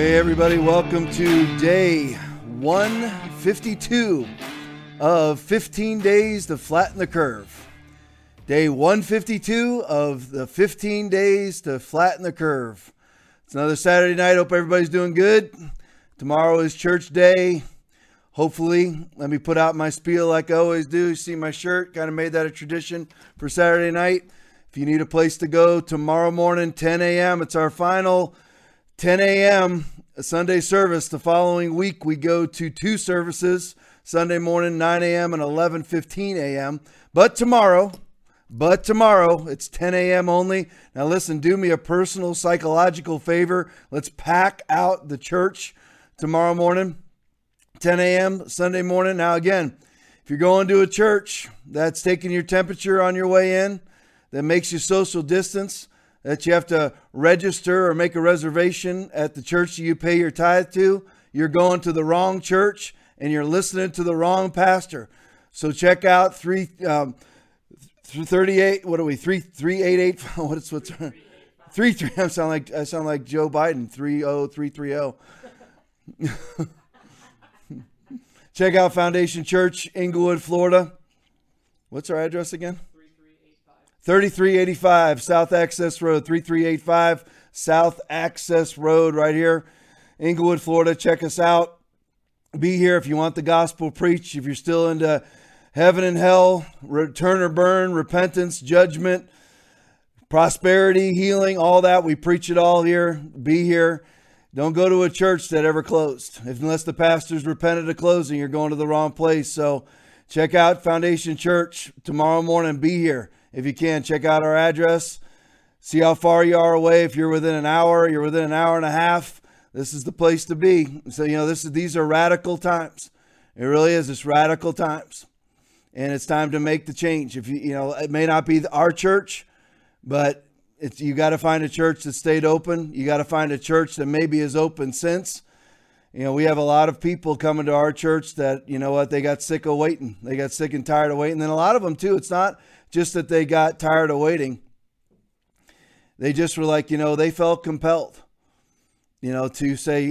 Hey everybody, welcome to day 152 of 15 days to flatten the curve. Day 152 of the 15 days to flatten the curve. It's another Saturday night. Hope everybody's doing good. Tomorrow is church day. Hopefully, let me put out my spiel like I always do. You see my shirt, kind of made that a tradition for Saturday night. If you need a place to go tomorrow morning, 10 a.m., it's our final 10 a.m. Sunday service. The following week, we go to two services, Sunday morning, 9 a.m. and 11:15 a.m. But tomorrow, it's 10 a.m. only. Now listen, do me a personal psychological favor. Let's pack out the church tomorrow morning, 10 a.m. Sunday morning. Now again, if you're going to a church that's taking your temperature on your way in, that makes you social distance, that you have to register or make a reservation at the church that you pay your tithe to, you're going to the wrong church and you're listening to the wrong pastor. So check out 338. What are we? 3388. What's 33? I sound like Joe Biden. 30330. Check out Foundation Church, Inglewood, Florida. What's our address again? 3385 South Access Road, 3385 South Access Road right here, Inglewood, Florida. Check us out. Be here if you want the gospel preached. If you're still into heaven and hell, return or burn, repentance, judgment, prosperity, healing, all that. We preach it all here. Be here. Don't go to a church that ever closed. Unless the pastor's repented of closing, you're going to the wrong place. So check out Foundation Church tomorrow morning. Be here. If you can, check out our address, see how far you are away. If you're within an hour, you're within an hour and a half, this is the place to be. So, you know, these are radical times. It really is. It's radical times. And it's time to make the change. If you know, it may not be our church, but it's, you got to find a church that stayed open. You got to find a church that maybe is open since. You know, we have a lot of people coming to our church that, you know what, they got sick of waiting. They got sick and tired of waiting. And then a lot of them, too, it's not just that they got tired of waiting. They just were like, you know, they felt compelled, you know, to say,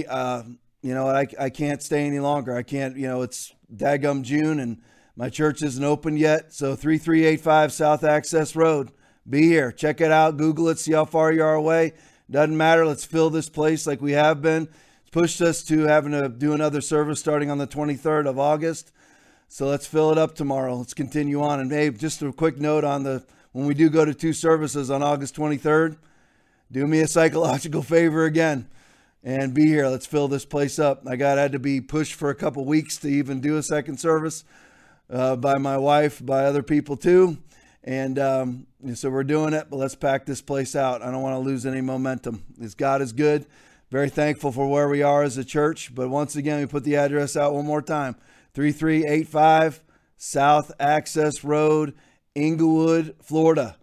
you know, I can't stay any longer. I can't, you know, it's daggum June and my church isn't open yet. So 3385 South Access Road. Be here. Check it out. Google it. See how far you are away. Doesn't matter. Let's fill this place like we have been. Pushed us to having to do another service starting on the 23rd of August. So let's fill it up tomorrow. Let's continue on. And hey, just a quick note on when we do go to two services on August 23rd, do me a psychological favor again and be here. Let's fill this place up. I had to be pushed for a couple weeks to even do a second service by my wife, by other people too. And so we're doing it, but let's pack this place out. I don't want to lose any momentum. Because God is good. Very thankful for where we are as a church. But once again, we put the address out one more time. 3385 South Access Road, Inglewood, Florida.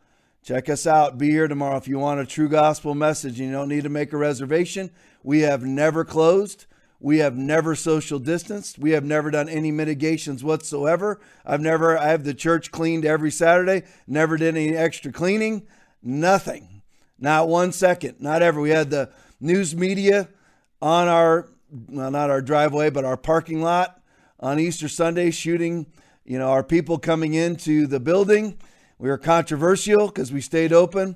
Check us out. Be here tomorrow. If you want a true gospel message and you don't need to make a reservation, we have never closed. We have never social distanced. We have never done any mitigations whatsoever. I have the church cleaned every Saturday. Never did any extra cleaning. Nothing. Not 1 second. Not ever. We had the news media on not our driveway, but our parking lot on Easter Sunday, shooting, you know, our people coming into the building. We were controversial because we stayed open.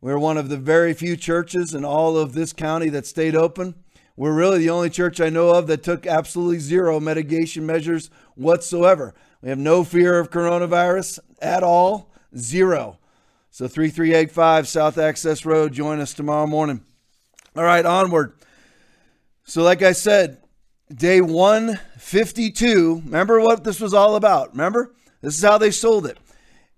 We were one of the very few churches in all of this county that stayed open. We're really the only church I know of that took absolutely zero mitigation measures whatsoever. We have no fear of coronavirus at all. Zero. So 3385 South Access Road. Join us tomorrow morning. All right, onward. So like I said, day 152, remember what this was all about. Remember, this is how they sold it.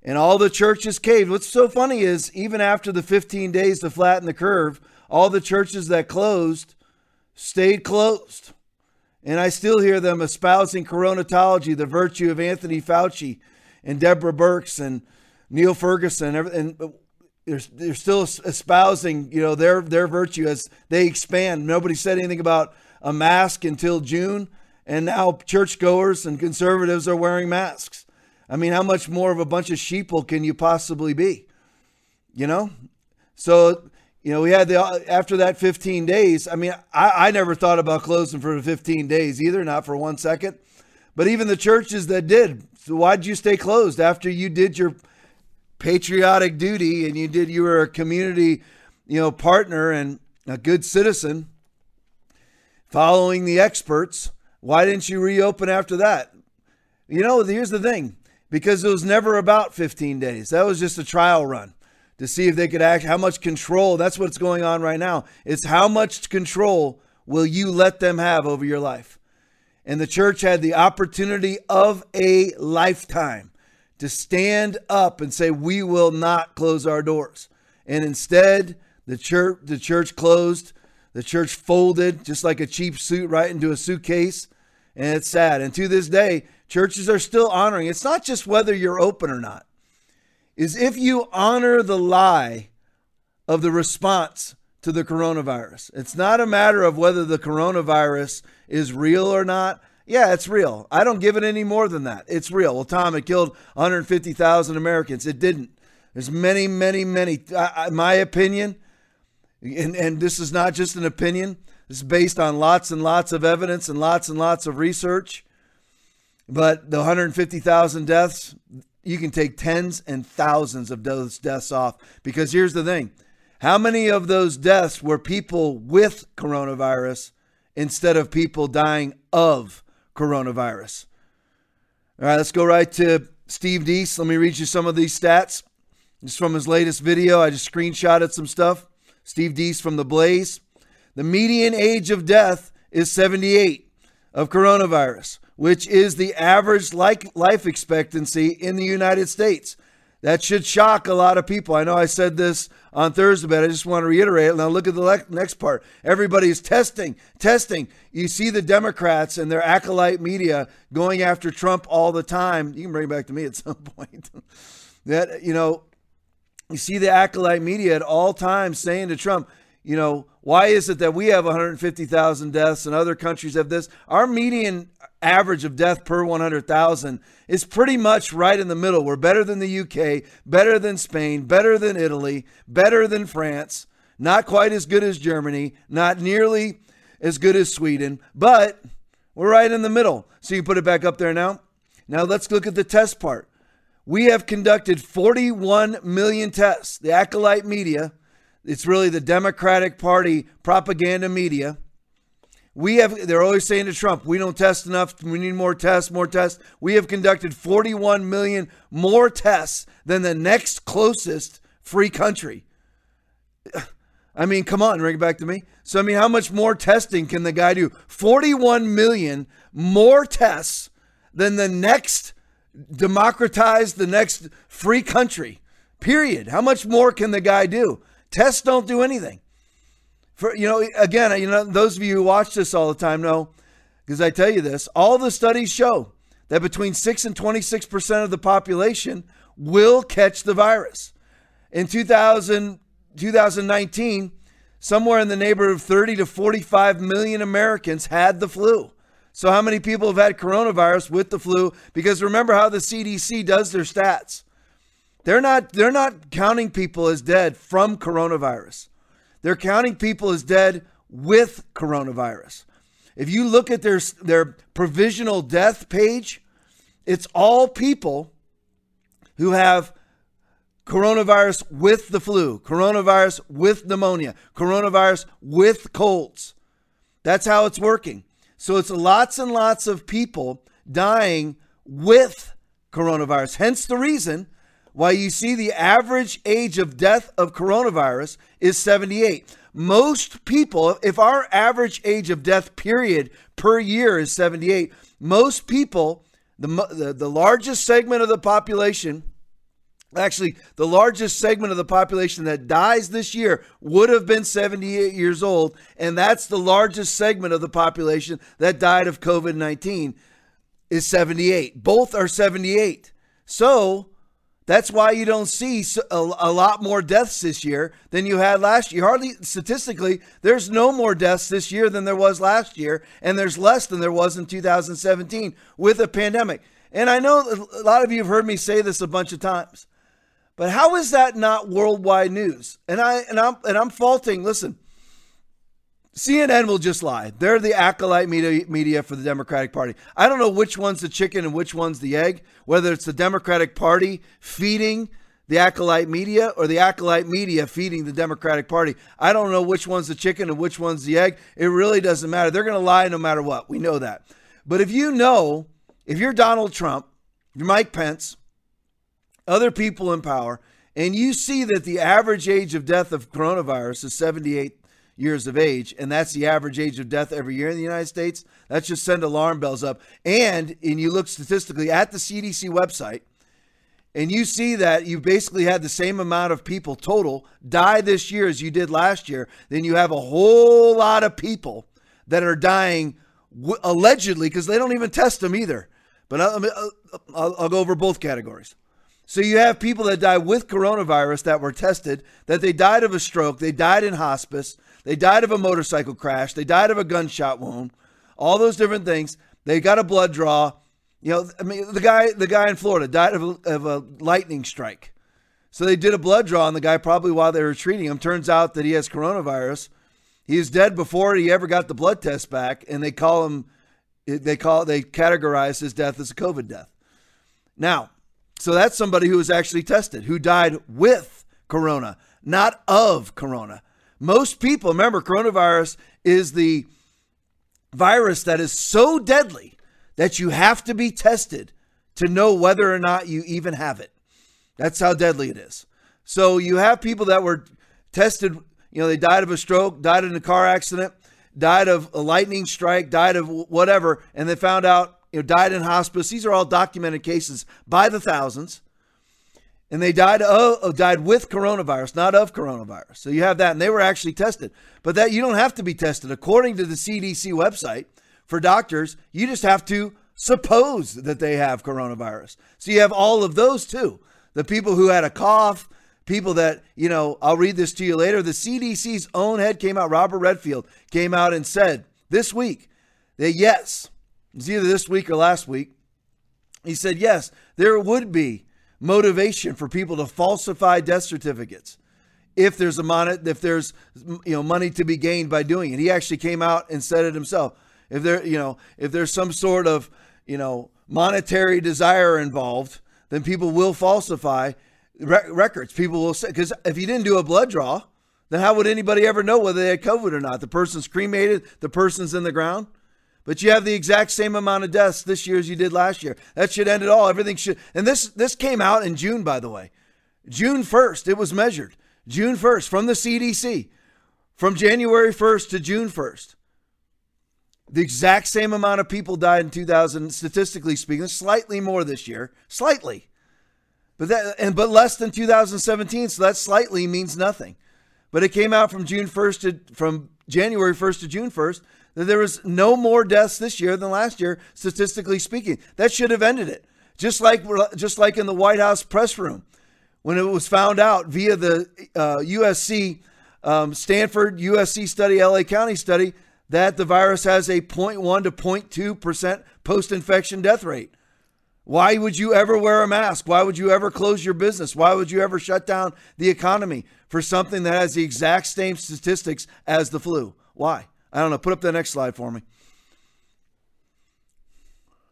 And all the churches caved. What's so funny is even after the 15 days to flatten the curve, all the churches that closed stayed closed. And I still hear them espousing coronatology, the virtue of Anthony Fauci and Deborah Birx and Neil Ferguson and They're still espousing, you know, their virtue as they expand. Nobody said anything about a mask until June. And now churchgoers and conservatives are wearing masks. I mean, how much more of a bunch of sheeple can you possibly be? You know, so You know, we had the, after that 15 days, I mean, I never thought about closing for 15 days either, not for 1 second. But even the churches that did, so why'd you stay closed after you did your patriotic duty and you did, you were a community, you know, partner and a good citizen following the experts? Why didn't you reopen after that? You know, here's the thing, because it was never about 15 days. That was just a trial run to see if they could act, how much control. That's what's going on right now. It's how much control will you let them have over your life? And the church had the opportunity of a lifetime to stand up and say, we will not close our doors. And instead, the church closed, the church folded just like a cheap suit right into a suitcase. And it's sad. And to this day, churches are still honoring. It's not just whether you're open or not. Is if you honor the lie of the response to the coronavirus. It's not a matter of whether the coronavirus is real or not. Yeah, it's real. I don't give it any more than that. It's real. Well, Tom, it killed 150,000 Americans. It didn't. There's many, many, many. My opinion, and this is not just an opinion. This is based on lots and lots of evidence and lots of research. But the 150,000 deaths, you can take tens and thousands of those deaths off. Because here's the thing. How many of those deaths were people with coronavirus instead of people dying of coronavirus? All right, let's go right to Steve Deace. Let me read you some of these stats. This is from his latest video. I just screenshotted some stuff. Steve Deace from The Blaze. The median age of death is 78 of coronavirus, which is the average life expectancy in the United States. That should shock a lot of people. I know I said this on Thursday, but I just want to reiterate it. Now look at the next part. Everybody is testing. You see the Democrats and their acolyte media going after Trump all the time. You can bring it back to me at some point. That, you know, you see the acolyte media at all times saying to Trump, you know, why is it that we have 150,000 deaths and other countries have this? Our median average of death per 100,000 is pretty much right in the middle. We're better than the UK, better than Spain, better than Italy, better than France, not quite as good as Germany, not nearly as good as Sweden, but we're right in the middle. So you put it back up there now. Now let's look at the test part. We have conducted 41 million tests. The acolyte media, it's really the Democratic Party propaganda media. They're always saying to Trump, we don't test enough. We need more tests. We have conducted 41 million more tests than the next closest free country. I mean, come on, bring it back to me. So, I mean, how much more testing can the guy do? 41 million more tests than the next democratized, the next free country, period. How much more can the guy do? Tests don't do anything. For, you know, again, you know, those of you who watch this all the time know, because I tell you this, all the studies show that between 6 and 26% of the population will catch the virus. In 2019, somewhere in the neighborhood of 30 to 45 million Americans had the flu. So how many people have had coronavirus with the flu? Because remember how the CDC does their stats. They're not counting people as dead from coronavirus. They're counting people as dead with coronavirus. If you look at their provisional death page, it's all people who have coronavirus with the flu, coronavirus with pneumonia, coronavirus with colds. That's how it's working. So it's lots and lots of people dying with coronavirus. Hence the reason why you see the average age of death of coronavirus is 78. Most people, if our average age of death period per year is 78, most people, the largest segment of the population, actually the largest segment of the population that dies this year would have been 78 years old. And that's the largest segment of the population that died of COVID-19 is 78. Both are 78. So that's why you don't see a lot more deaths this year than you had last year. Hardly, statistically, there's no more deaths this year than there was last year, and there's less than there was in 2017 with a pandemic. And I know a lot of you have heard me say this a bunch of times, But how is that not worldwide news? And I'm faulting. Listen, CNN will just lie. They're the acolyte media for the Democratic Party. I don't know which one's the chicken and which one's the egg, whether it's the Democratic Party feeding the acolyte media or the acolyte media feeding the Democratic Party. I don't know which one's the chicken and which one's the egg. It really doesn't matter. They're going to lie no matter what. We know that. But if you know, if you're Donald Trump, you're Mike Pence, other people in power, and you see that the average age of death of coronavirus is 78 years of age, and that's the average age of death every year in the United States, that should send alarm bells up. And you look statistically at the CDC website, and you see that you basically had the same amount of people total die this year as you did last year, then you have a whole lot of people that are dying allegedly, because they don't even test them either. But I'll go over both categories. So you have people that die with coronavirus that were tested, that they died of a stroke, they died in hospice, they died of a motorcycle crash, they died of a gunshot wound, all those different things. They got a blood draw. You know, I mean, the guy in Florida died of a lightning strike. So they did a blood draw on the guy probably while they were treating him. Turns out that he has coronavirus. He is dead before he ever got the blood test back, and they categorize his death as a COVID death. Now, so that's somebody who was actually tested, who died with corona, not of corona. Most people, remember, coronavirus is the virus that is so deadly that you have to be tested to know whether or not you even have it. That's how deadly it is. So you have people that were tested, you know, they died of a stroke, died in a car accident, died of a lightning strike, died of whatever, and they found out, you know, died in hospice. These are all documented cases by the thousands. And they died with coronavirus, not of coronavirus. So you have that, and they were actually tested. But that you don't have to be tested. According to the CDC website, for doctors, you just have to suppose that they have coronavirus. So you have all of those too. The people who had a cough, people that, you know, I'll read this to you later. The CDC's own head came out, Robert Redfield, came out and said this week that yes, it was either this week or last week. He said, yes, there would be motivation for people to falsify death certificates if there's money to be gained by doing it. He actually came out and said it himself. If there's some sort of, monetary desire involved, then people will falsify records. People will say, because if you didn't do a blood draw, then how would anybody ever know whether they had COVID or not? The person's cremated, the person's in the ground. But you have the exact same amount of deaths this year as you did last year. That should end it all. Everything should. And this came out in June, by the way. June 1st, it was measured. June 1st from the CDC. From January 1st to June 1st. The exact same amount of people died in 2000, statistically speaking, slightly more this year, slightly. But less than 2017, so that slightly means nothing. But it came out from from January 1st to June 1st that there was no more deaths this year than last year, statistically speaking. That should have ended it. Just like in the White House press room, when it was found out via the Stanford USC study, LA County study, that the virus has a 0.1 to 0.2% post-infection death rate. Why would you ever wear a mask? Why would you ever close your business? Why would you ever shut down the economy for something that has the exact same statistics as the flu? Why? I don't know. Put up the next slide for me.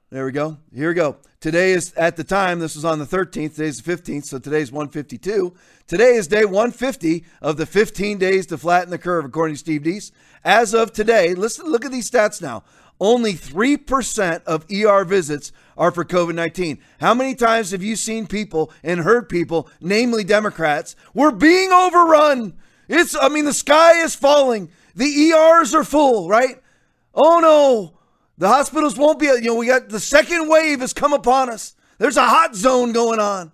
There we go. Here we go. Today is, at the time, this was on the 13th, today's the 15th, so today's 152. Today is day 150 of the 15 days to flatten the curve, according to Steve Deace. As of today, listen, look at these stats now. Only 3% of ER visits are for COVID-19. How many times have you seen people and heard people, namely Democrats, we're being overrun. The sky is falling. The ERs are full, right? Oh no. The hospitals won't be, we got the second wave has come upon us. There's a hot zone going on,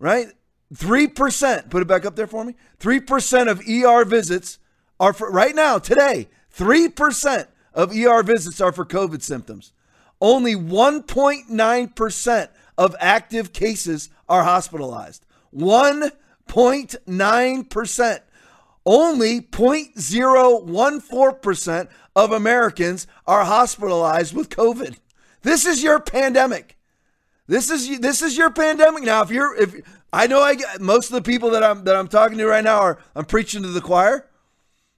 right? 3%, put it back up there for me. 3% of ER visits are for, right now, today, 3% of ER visits are for COVID symptoms. Only 1.9% of active cases are hospitalized. 1.9%. Only 0.014% of Americans are hospitalized with COVID. This is your pandemic. This is your pandemic. Now, if I know I get, most of the people that I'm talking to right now are, I'm preaching to the choir.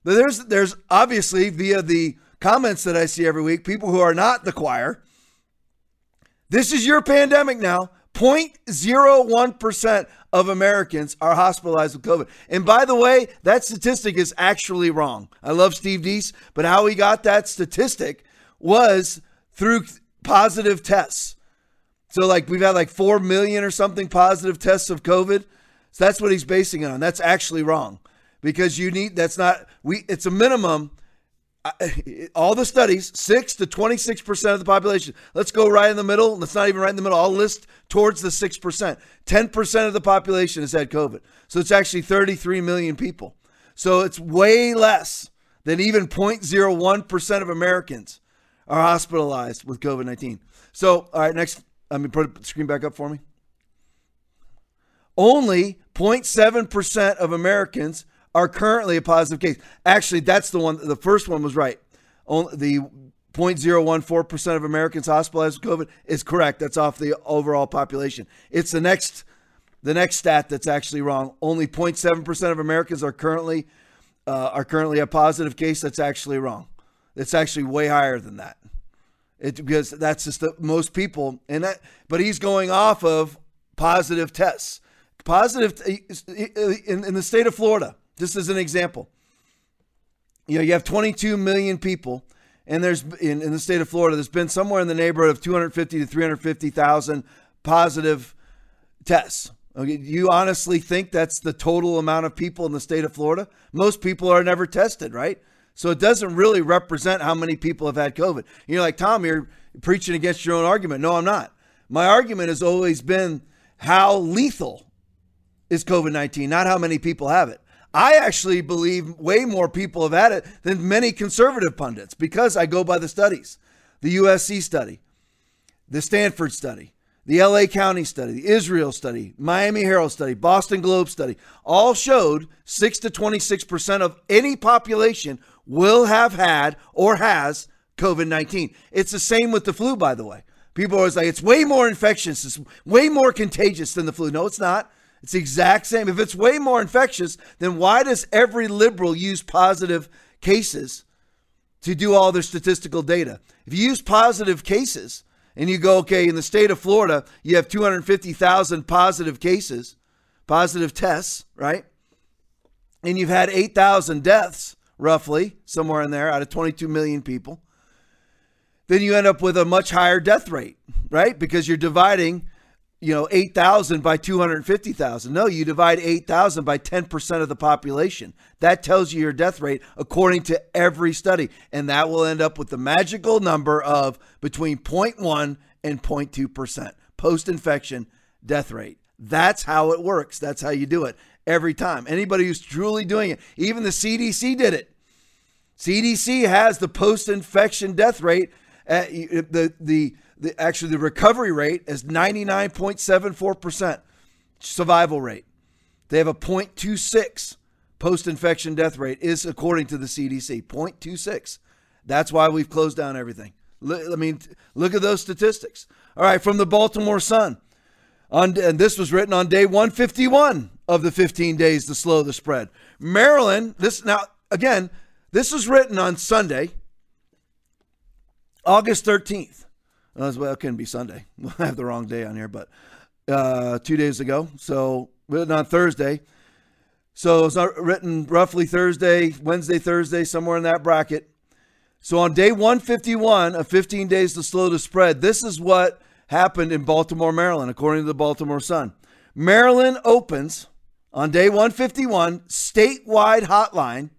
But there's obviously, via the comments that I see every week, people who are not the choir. This is your pandemic now. 0.01% of Americans are hospitalized with COVID. And by the way, that statistic is actually wrong. I love Steve Deace, but how he got that statistic was through positive tests. So like we've had like 4 million or something positive tests of COVID. So that's what he's basing it on. That's actually wrong because you need, that's not, we, it's a minimum. All the studies, 6 to 26% of the population. Let's go right in the middle. Let's not even right in the middle. I'll list towards the 6%. 10% of the population has had COVID. So it's actually 33 million people. So it's way less than even 0.01% of Americans are hospitalized with COVID-19. So, all right, next. I mean, put the screen back up for me. Only 0.7% of Americans are currently a positive case. Actually, that's the one. The first one was right. Only the 0.014% of Americans hospitalized with COVID is correct. That's off the overall population. It's the next stat that's actually wrong. Only 0.7% of Americans are currently a positive case. That's actually wrong. It's actually way higher than that. Because that's just the most people, and that. But he's going off of positive tests. Positive in the state of Florida. Just as an example, you know, you have 22 million people, and there's in the state of Florida, there's been somewhere in the neighborhood of 250 to 350,000 positive tests. Okay, you honestly think that's the total amount of people in the state of Florida? Most people are never tested, right? So it doesn't really represent how many people have had COVID. And you're like, Tom, you're preaching against your own argument. No, I'm not. My argument has always been how lethal is COVID-19, not how many people have it. I actually believe way more people have had it than many conservative pundits because I go by the studies, the USC study, the Stanford study, the LA County study, the Israel study, Miami Herald study, Boston Globe study, all showed 6 to 26% of any population will have had or has COVID-19. It's the same with the flu, by the way. People are always like, it's way more infectious. It's way more contagious than the flu. No, it's not. It's the exact same. If it's way more infectious, then why does every liberal use positive cases to do all their statistical data? If you use positive cases and you go, okay, in the state of Florida, you have 250,000 positive cases, positive tests, right? And you've had 8,000 deaths, roughly, somewhere in there out of 22 million people. Then you end up with a much higher death rate, right? Because you're dividing, you know, 8,000 by 250,000. No, you divide 8,000 by 10% of the population. That tells you your death rate according to every study. And that will end up with the magical number of between 0.1 and 0.2% post-infection death rate. That's how it works. That's how you do it every time. Anybody who's truly doing it, even the CDC did it. CDC has the post-infection death rate at the recovery rate is 99.74% survival rate. They have a 0.26 post-infection death rate is according to the CDC, 0.26. That's why we've closed down everything. I mean, look at those statistics. All right, from the Baltimore Sun. And this was written on day 151 of the 15 days to slow the spread. Maryland, this was written on Sunday, August 13th. Well, it couldn't be Sunday. I have the wrong day on here, but 2 days ago. So written on Thursday. So it's not written roughly Thursday, Wednesday, Thursday, somewhere in that bracket. So on day 151 of 15 days to slow the spread, this is what happened in Baltimore, Maryland, according to the Baltimore Sun. Maryland opens on day 151 statewide hotline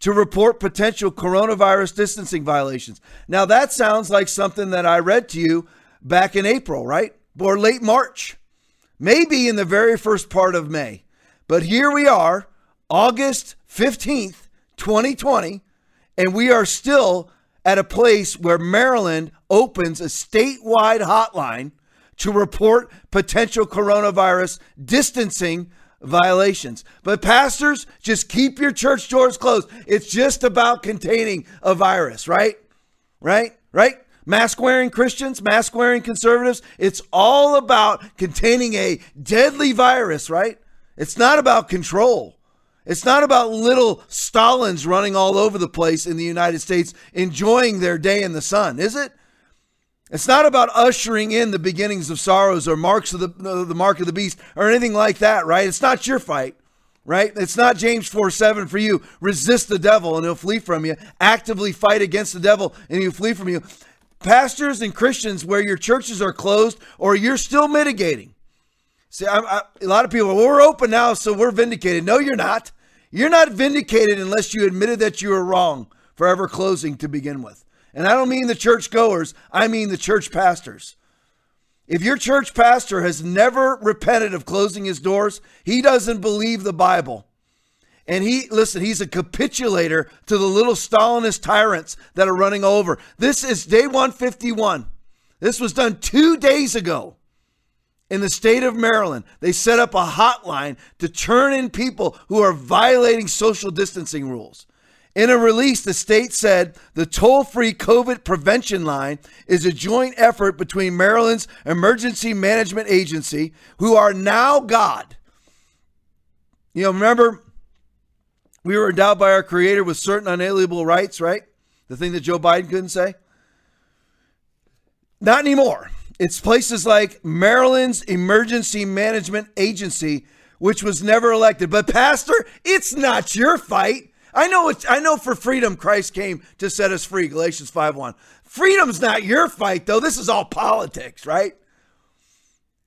to report potential coronavirus distancing violations. Now that sounds like something that I read to you back in April, right? Or late March, maybe in the very first part of May. But here we are, August 15th, 2020, and we are still at a place where Maryland opens a statewide hotline to report potential coronavirus distancing violations. But pastors, just keep your church doors closed. It's just about containing a virus, right? Mask-wearing Christians, mask-wearing conservatives. It's all about containing a deadly virus, right? It's not about control. It's not about little Stalins running all over the place in the United States enjoying their day in the sun, is it? It's not about ushering in the beginnings of sorrows or marks of the mark of the beast or anything like that, right? It's not your fight, right? It's not James 4:7 for you. Resist the devil and he'll flee from you. Actively fight against the devil and he'll flee from you. Pastors and Christians, where your churches are closed or you're still mitigating. See, a lot of people are, well, we're open now, so we're vindicated. No, you're not. You're not vindicated unless you admitted that you were wrong for ever closing to begin with. And I don't mean the churchgoers, I mean the church pastors. If your church pastor has never repented of closing his doors, he doesn't believe the Bible. And he's a capitulator to the little Stalinist tyrants that are running over. This is day 151. This was done 2 days ago in the state of Maryland. They set up a hotline to turn in people who are violating social distancing rules. In a release, the state said the toll-free COVID prevention line is a joint effort between Maryland's Emergency Management Agency, who are now God. You know, remember, we were endowed by our Creator with certain unalienable rights, right? The thing that Joe Biden couldn't say. Not anymore. It's places like Maryland's Emergency Management Agency, which was never elected. But Pastor, it's not your fight. I know for freedom Christ came to set us free, Galatians 5:1. Freedom's not your fight, though. This is all politics, right?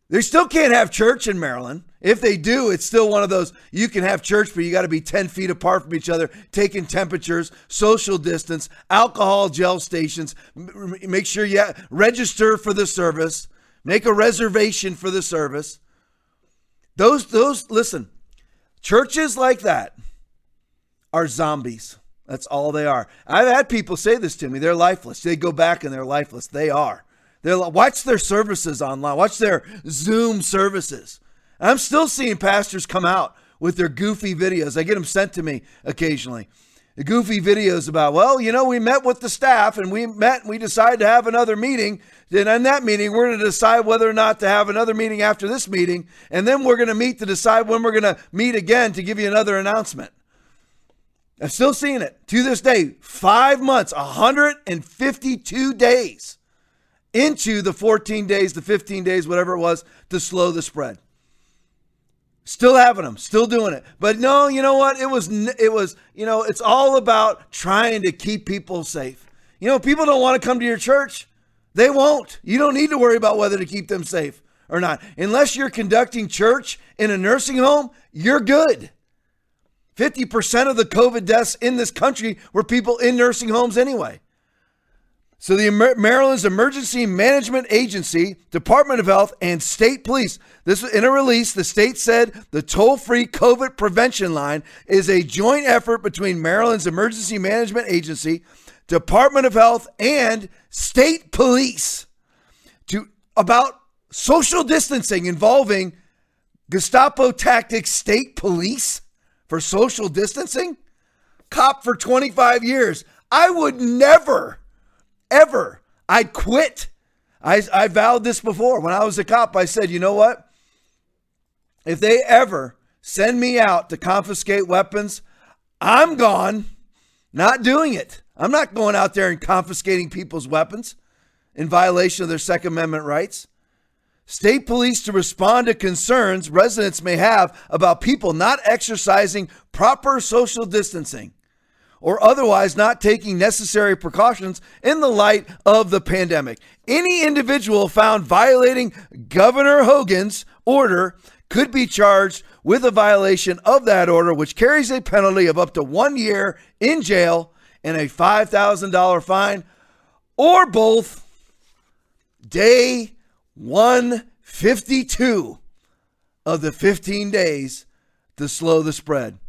They still can't have church in Maryland. If they do, it's still one of those, you can have church, but you got to be 10 feet apart from each other, taking temperatures, social distance, alcohol gel stations, make sure you register for the service, make a reservation for the service. Listen, churches like that are zombies. That's all they are. I've had people say this to me. They're lifeless. They go back and they're lifeless. They are. Watch their services online. Watch their Zoom services. I'm still seeing pastors come out with their goofy videos. I get them sent to me occasionally. The goofy videos about, well, you know, we met with the staff and we decided to have another meeting. Then in that meeting, we're going to decide whether or not to have another meeting after this meeting. And then we're going to meet to decide when we're going to meet again to give you another announcement. I'm still seeing it to this day, 5 months, 152 days into the 14 days, the 15 days, whatever it was, to slow the spread. Still having them, still doing it. But no, you know what? It was, you know, it's all about trying to keep people safe. You know, people don't want to come to your church. They won't. You don't need to worry about whether to keep them safe or not. Unless you're conducting church in a nursing home, you're good. 50% of the COVID deaths in this country were people in nursing homes anyway. So the Maryland's Emergency Management Agency, Department of Health, and State Police. This was in a release. The state said the toll-free COVID prevention line is a joint effort between Maryland's Emergency Management Agency, Department of Health, and State Police about social distancing involving Gestapo tactics, state police. For social distancing? Cop for 25 years. I would never, ever. I'd quit. I vowed this before. When I was a cop, I said, you know what? If they ever send me out to confiscate weapons, I'm gone. Not doing it. I'm not going out there and confiscating people's weapons in violation of their Second Amendment rights. State police to respond to concerns residents may have about people not exercising proper social distancing or otherwise not taking necessary precautions in the light of the pandemic. Any individual found violating Governor Hogan's order could be charged with a violation of that order, which carries a penalty of up to 1 year in jail and a $5,000 fine, or both. Day 152 of the 15 days to slow the spread.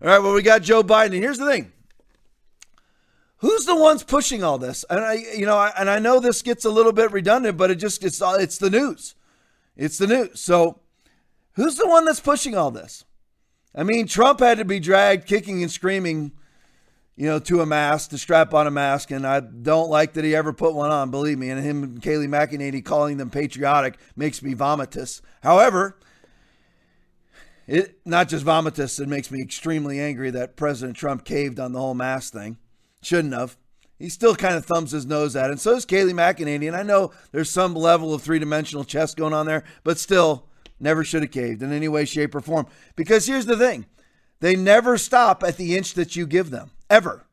All right, well, we got Joe Biden. And here's the thing. Who's the ones pushing all this? And I know this gets a little bit redundant, but it's the news. It's the news. So who's the one that's pushing all this? I mean, Trump had to be dragged kicking and screaming, you know, to a mask, to strap on a mask. And I don't like that he ever put one on, believe me. And him and Kayleigh McEnany calling them patriotic makes me vomitous. However, it not just vomitous, it makes me extremely angry that President Trump caved on the whole mask thing. Shouldn't have. He still kind of thumbs his nose at it. And so is Kayleigh McEnany. And I know there's some level of three-dimensional chess going on there, but still never should have caved in any way, shape, or form. Because here's the thing. They never stop at the inch that you give them. Ever.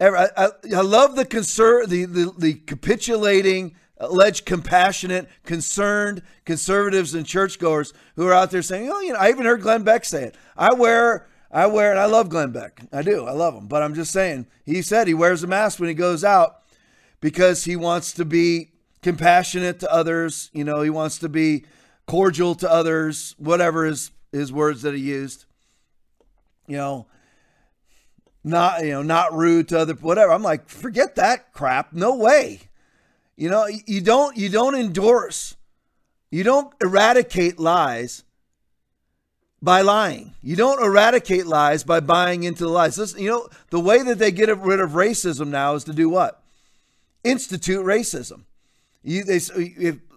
I love the concern, the capitulating, alleged compassionate, concerned conservatives and churchgoers who are out there saying, oh, you know, I even heard Glenn Beck say it. I wear, and I love Glenn Beck. I do. I love him. But I'm just saying, he said he wears a mask when he goes out because he wants to be compassionate to others. You know, he wants to be cordial to others, whatever his words that he used, you know. Not rude to other, whatever. I'm like, forget that crap. No way. You know, you don't endorse. You don't eradicate lies by lying. You don't eradicate lies by buying into the lies. Listen, you know, the way that they get rid of racism now is to do what? Institute racism.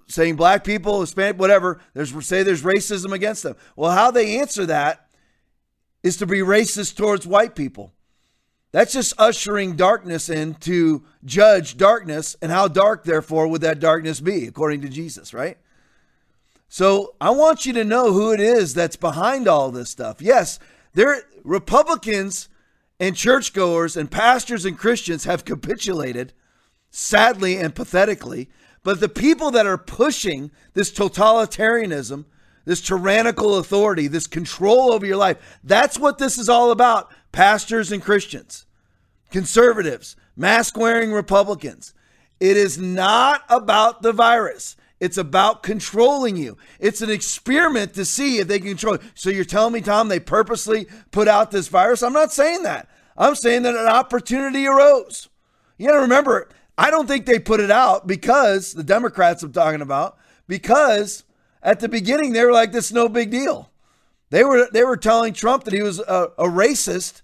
Saying black people, Hispanic, whatever, there's racism against them. Well, how they answer that is to be racist towards white people. That's just ushering darkness in to judge darkness, and how dark, therefore, would that darkness be, according to Jesus, right? So I want you to know who it is that's behind all this stuff. Yes, Republicans and churchgoers and pastors and Christians have capitulated, sadly and pathetically, but the people that are pushing this totalitarianism, this tyrannical authority, this control over your life, that's what this is all about. Pastors and Christians, conservatives, mask-wearing Republicans. It is not about the virus. It's about controlling you. It's an experiment to see if they can control you. So you're telling me, Tom, they purposely put out this virus? I'm not saying that. I'm saying that an opportunity arose. You got to remember, I don't think they put it out because the Democrats I'm talking about, because at the beginning, they were like, this is no big deal. They were telling Trump that he was a racist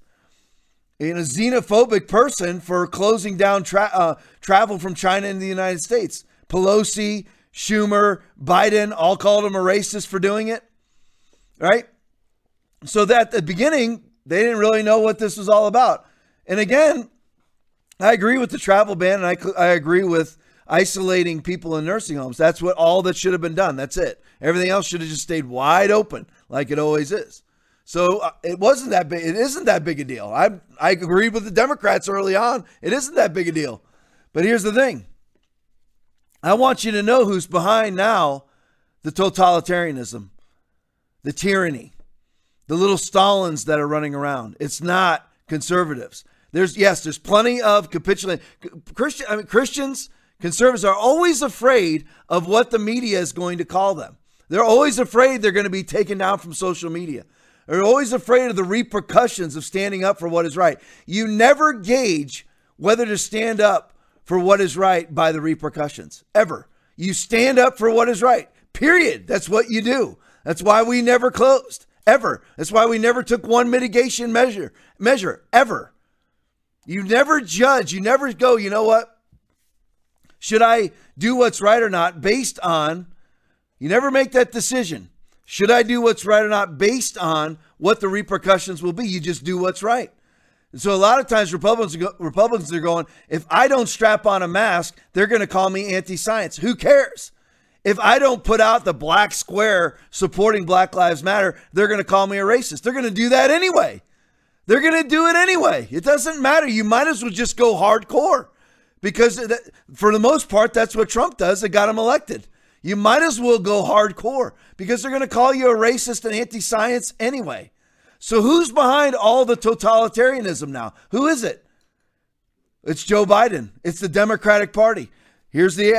and a xenophobic person for closing down travel from China into the United States. Pelosi, Schumer, Biden all called him a racist for doing it, right? So that at the beginning, they didn't really know what this was all about. And again, I agree with the travel ban, and I agree with isolating people in nursing homes. That's what all that should have been done. That's it. Everything else should have just stayed wide open like it always is. So it wasn't that big. It isn't that big a deal. I agreed with the Democrats early on. It isn't that big a deal. But here's the thing. I want you to know who's behind now the totalitarianism, the tyranny, the little Stalins that are running around. It's not conservatives. There's plenty of capitulating Christians. Conservatives are always afraid of what the media is going to call them. They're always afraid they're going to be taken down from social media. They're always afraid of the repercussions of standing up for what is right. You never gauge whether to stand up for what is right by the repercussions, ever. You stand up for what is right, period. That's what you do. That's why we never closed, ever. That's why we never took one mitigation measure ever. You never judge. You never go, you know what? Should I do what's right or not based on, you never make that decision. Should I do what's right or not based on what the repercussions will be? You just do what's right. And so a lot of times Republicans are going, if I don't strap on a mask, they're going to call me anti-science. Who cares? If I don't put out the black square supporting Black Lives Matter, they're going to call me a racist. They're going to do that anyway. They're going to do it anyway. It doesn't matter. You might as well just go hardcore. Because for the most part, that's what Trump does. It got him elected. You might as well go hardcore because they're going to call you a racist and anti-science anyway. So who's behind all the totalitarianism now? Who is it? It's Joe Biden. It's the Democratic Party. Here's the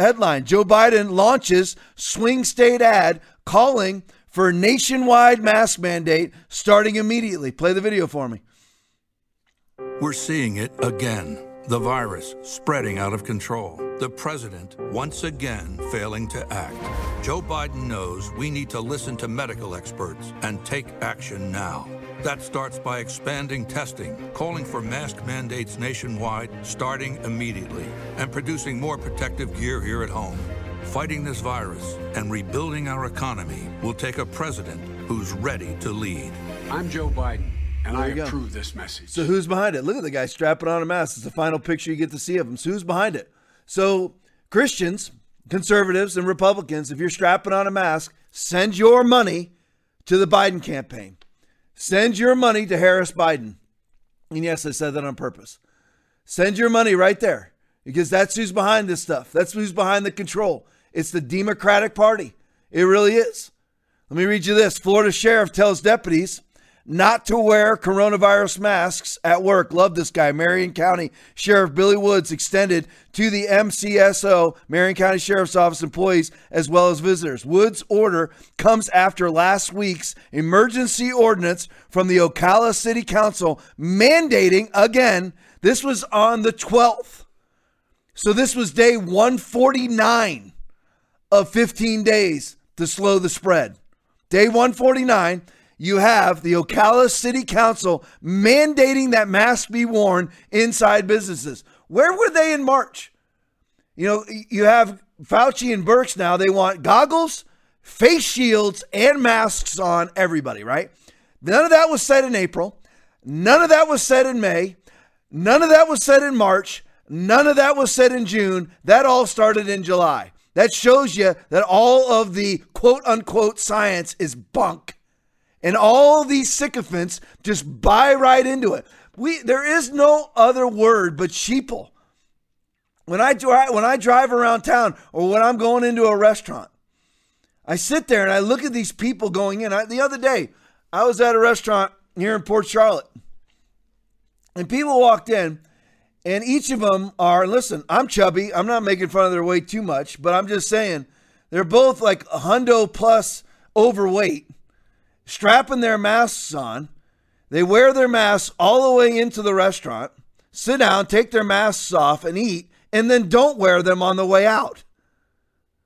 headline. Joe Biden launches swing state ad calling for nationwide mask mandate starting immediately. Play the video for me. We're seeing it again. The virus spreading out of control. The president once again failing to act. Joe Biden knows we need to listen to medical experts and take action now. That starts by expanding testing, calling for mask mandates nationwide, starting immediately, and producing more protective gear here at home. Fighting this virus and rebuilding our economy will take a president who's ready to lead. I'm Joe Biden. And I approve this message. So who's behind it? Look at the guy strapping on a mask. It's the final picture you get to see of him. So who's behind it? So Christians, conservatives, and Republicans, if you're strapping on a mask, send your money to the Biden campaign. Send your money to Harris Biden. And yes, I said that on purpose. Send your money right there because that's who's behind this stuff. That's who's behind the control. It's the Democratic Party. It really is. Let me read you this. Florida sheriff tells deputies not to wear coronavirus masks at work. Love this guy. Marion County Sheriff Billy Woods extended to the MCSO, Marion County Sheriff's Office employees, as well as visitors. Woods' order comes after last week's emergency ordinance from the Ocala City Council mandating, again, this was on the 12th. So this was day 149 of 15 days to slow the spread. Day 149. You have the Ocala City Council mandating that masks be worn inside businesses. Where were they in March? You know, you have Fauci and Birx now. They want goggles, face shields, and masks on everybody, right? None of that was said in April. None of that was said in May. None of that was said in March. None of that was said in June. That all started in July. That shows you that all of the quote-unquote science is bunk. And all these sycophants just buy right into it. There is no other word but sheeple. When I drive around town or when I'm going into a restaurant, I sit there and I look at these people going in. The other day, I was at a restaurant here in Port Charlotte. And people walked in and each of them are, listen, I'm chubby. I'm not making fun of their weight too much, but I'm just saying they're both like a hundo plus overweight. Strapping their masks on. They wear their masks all the way into the restaurant, sit down, take their masks off and eat, and then don't wear them on the way out.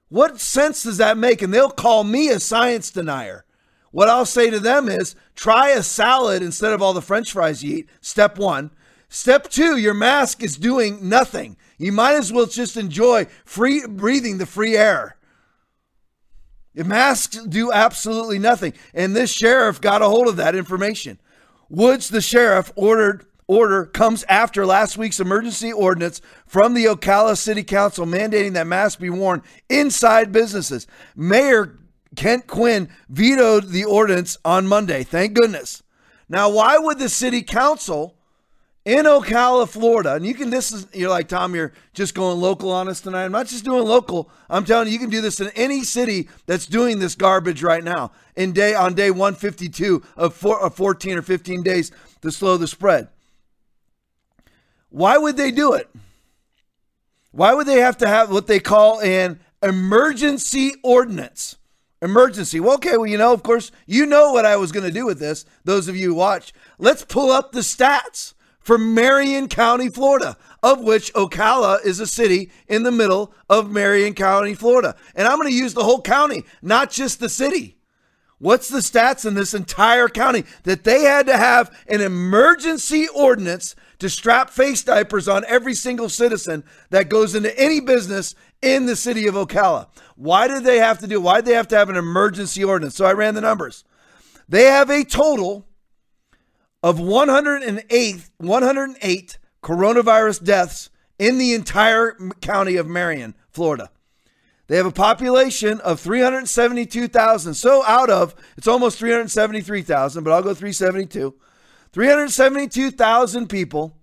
What sense does that make? And they'll call me a science denier. What I'll say to them is try a salad instead of all the French fries you eat. Step one. Step two, your mask is doing nothing. You might as well just enjoy free breathing the free air. Masks do absolutely nothing. And this sheriff got a hold of that information. Woods, the sheriff, order comes after last week's emergency ordinance from the Ocala City Council mandating that masks be worn inside businesses. Mayor Kent Quinn vetoed the ordinance on Monday. Thank goodness. Now, why would the city council in Ocala, Florida, and you can, this is, you're like, Tom, you're just going local on us tonight. I'm not just doing local. I'm telling you, you can do this in any city that's doing this garbage right now on day 152 of 14 or 15 days to slow the spread. Why would they do it? Why would they have to have what they call an emergency ordinance? Emergency. Well, okay, well, you know, of course, you know what I was going to do with this. Those of you who watch, let's pull up the stats for Marion County, Florida, of which Ocala is a city in the middle of Marion County, Florida. And I'm going to use the whole county, not just the city. What's the stats in this entire county that they had to have an emergency ordinance to strap face diapers on every single citizen that goes into any business in the city of Ocala? Why did they have to have an emergency ordinance? So I ran the numbers. They have a total of 108 coronavirus deaths in the entire county of Marion, Florida. They have a population of 372,000. So out of, it's almost 373,000, but I'll go 372. 372,000 people,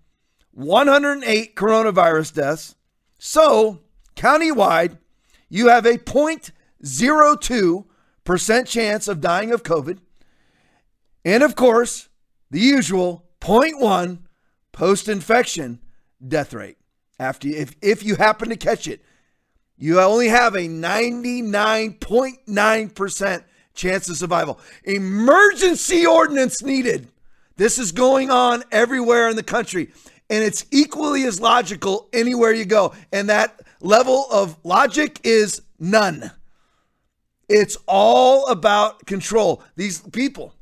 108 coronavirus deaths. So countywide, you have a 0.02% chance of dying of COVID. And of course, the usual 0.1 post-infection death rate. After, if you happen to catch it, you only have a 99.9% chance of survival. Emergency ordinance needed. This is going on everywhere in the country. and it's equally as logical anywhere you go. And that level of logic is none. It's all about control. These people,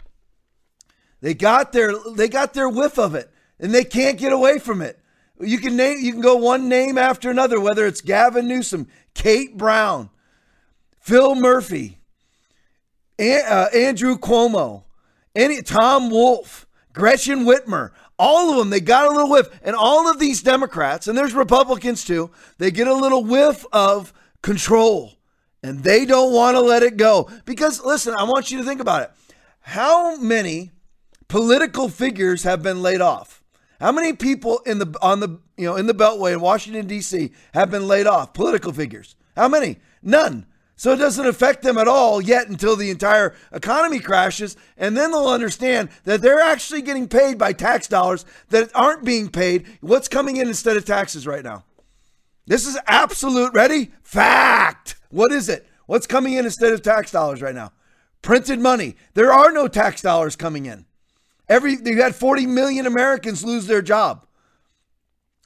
they got their whiff of it, and they can't get away from it. You can go one name after another, whether it's Gavin Newsom, Kate Brown, Phil Murphy, Andrew Cuomo, Tom Wolf, Gretchen Whitmer, all of them, they got a little whiff. And all of these Democrats, and there's Republicans too, they get a little whiff of control, and they don't want to let it go. Because listen, I want you to think about it. How many political figures have been laid off? How many people in the Beltway in Washington, D.C. have been laid off? Political figures. How many? None. So it doesn't affect them at all yet until the entire economy crashes. And then they'll understand that they're actually getting paid by tax dollars that aren't being paid. What's coming in instead of taxes right now? This is absolute, ready? Fact. What is it? What's coming in instead of tax dollars right now? Printed money. There are no tax dollars coming in. You had 40 million Americans lose their job.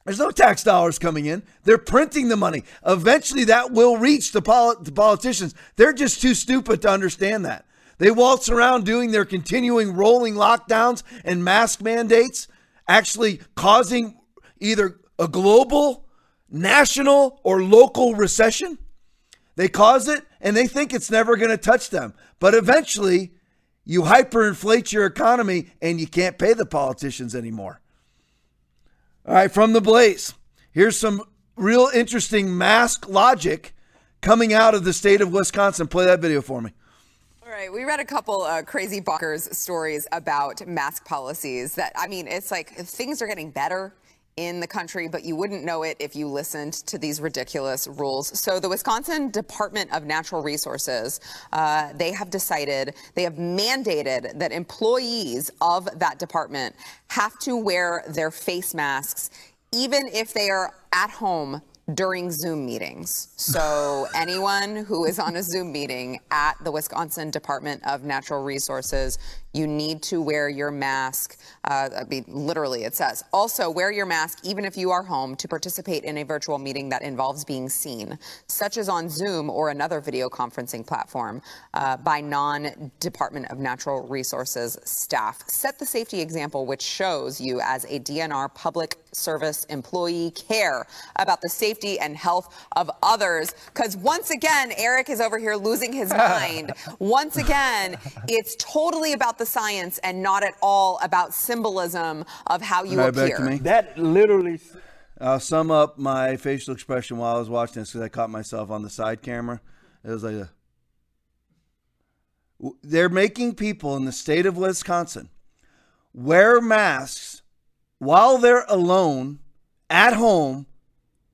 There's no tax dollars coming in. They're printing the money. Eventually that will reach the politicians. They're just too stupid to understand that. They waltz around doing their continuing rolling lockdowns and mask mandates, actually causing either a global, national, or local recession. They cause it and they think it's never going to touch them. But eventually you hyperinflate your economy and you can't pay the politicians anymore. All right, from The Blaze, here's some real interesting mask logic coming out of the state of Wisconsin. Play that video for me. All right, we read a couple crazy bonkers stories about mask policies that, I mean, it's like things are getting better in the country, but you wouldn't know it if you listened to these ridiculous rules. So the Wisconsin Department of Natural Resources, they have mandated that employees of that department have to wear their face masks, even if they are at home during Zoom meetings. So anyone who is on a Zoom meeting at the Wisconsin Department of Natural Resources, you need to wear your mask. I mean, literally, it says, also wear your mask even if you are home to participate in a virtual meeting that involves being seen, such as on Zoom or another video conferencing platform, by non-Department of Natural Resources staff. Set the safety example, which shows you as a DNR public service employee care about the safety and health of others. Because once again, Eric is over here losing his mind. Once again, it's totally about the science and not at all about symbolism of how you appear. That literally, I'll sum up my facial expression while I was watching this, because I caught myself on the side camera. It was like they're making people in the state of Wisconsin wear masks while they're alone at home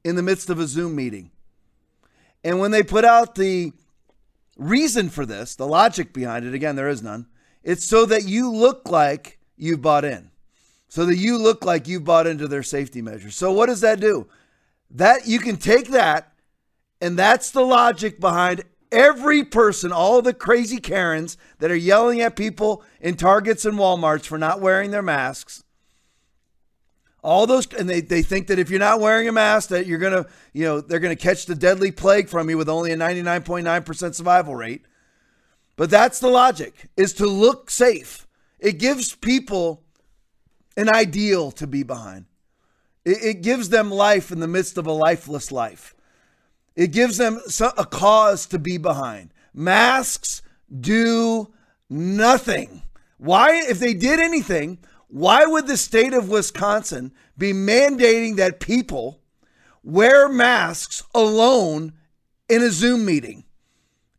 in the midst of a Zoom meeting. And when they put out the reason for this, the logic behind it, again, there is none. It's so that you look like you bought in, so that you look like you bought into their safety measures. So what does that do? That you can take that, and that's the logic behind every person, all the crazy Karens that are yelling at people in Targets and Walmarts for not wearing their masks. All those, and they think that if you're not wearing a mask, that you're gonna, you know, they're gonna catch the deadly plague from you with only a 99.9% survival rate. But that's the logic, is to look safe. It gives people an ideal to be behind. It gives them life in the midst of a lifeless life. It gives them a cause to be behind. Masks do nothing. Why? If they did anything, why would the state of Wisconsin be mandating that people wear masks alone in a Zoom meeting?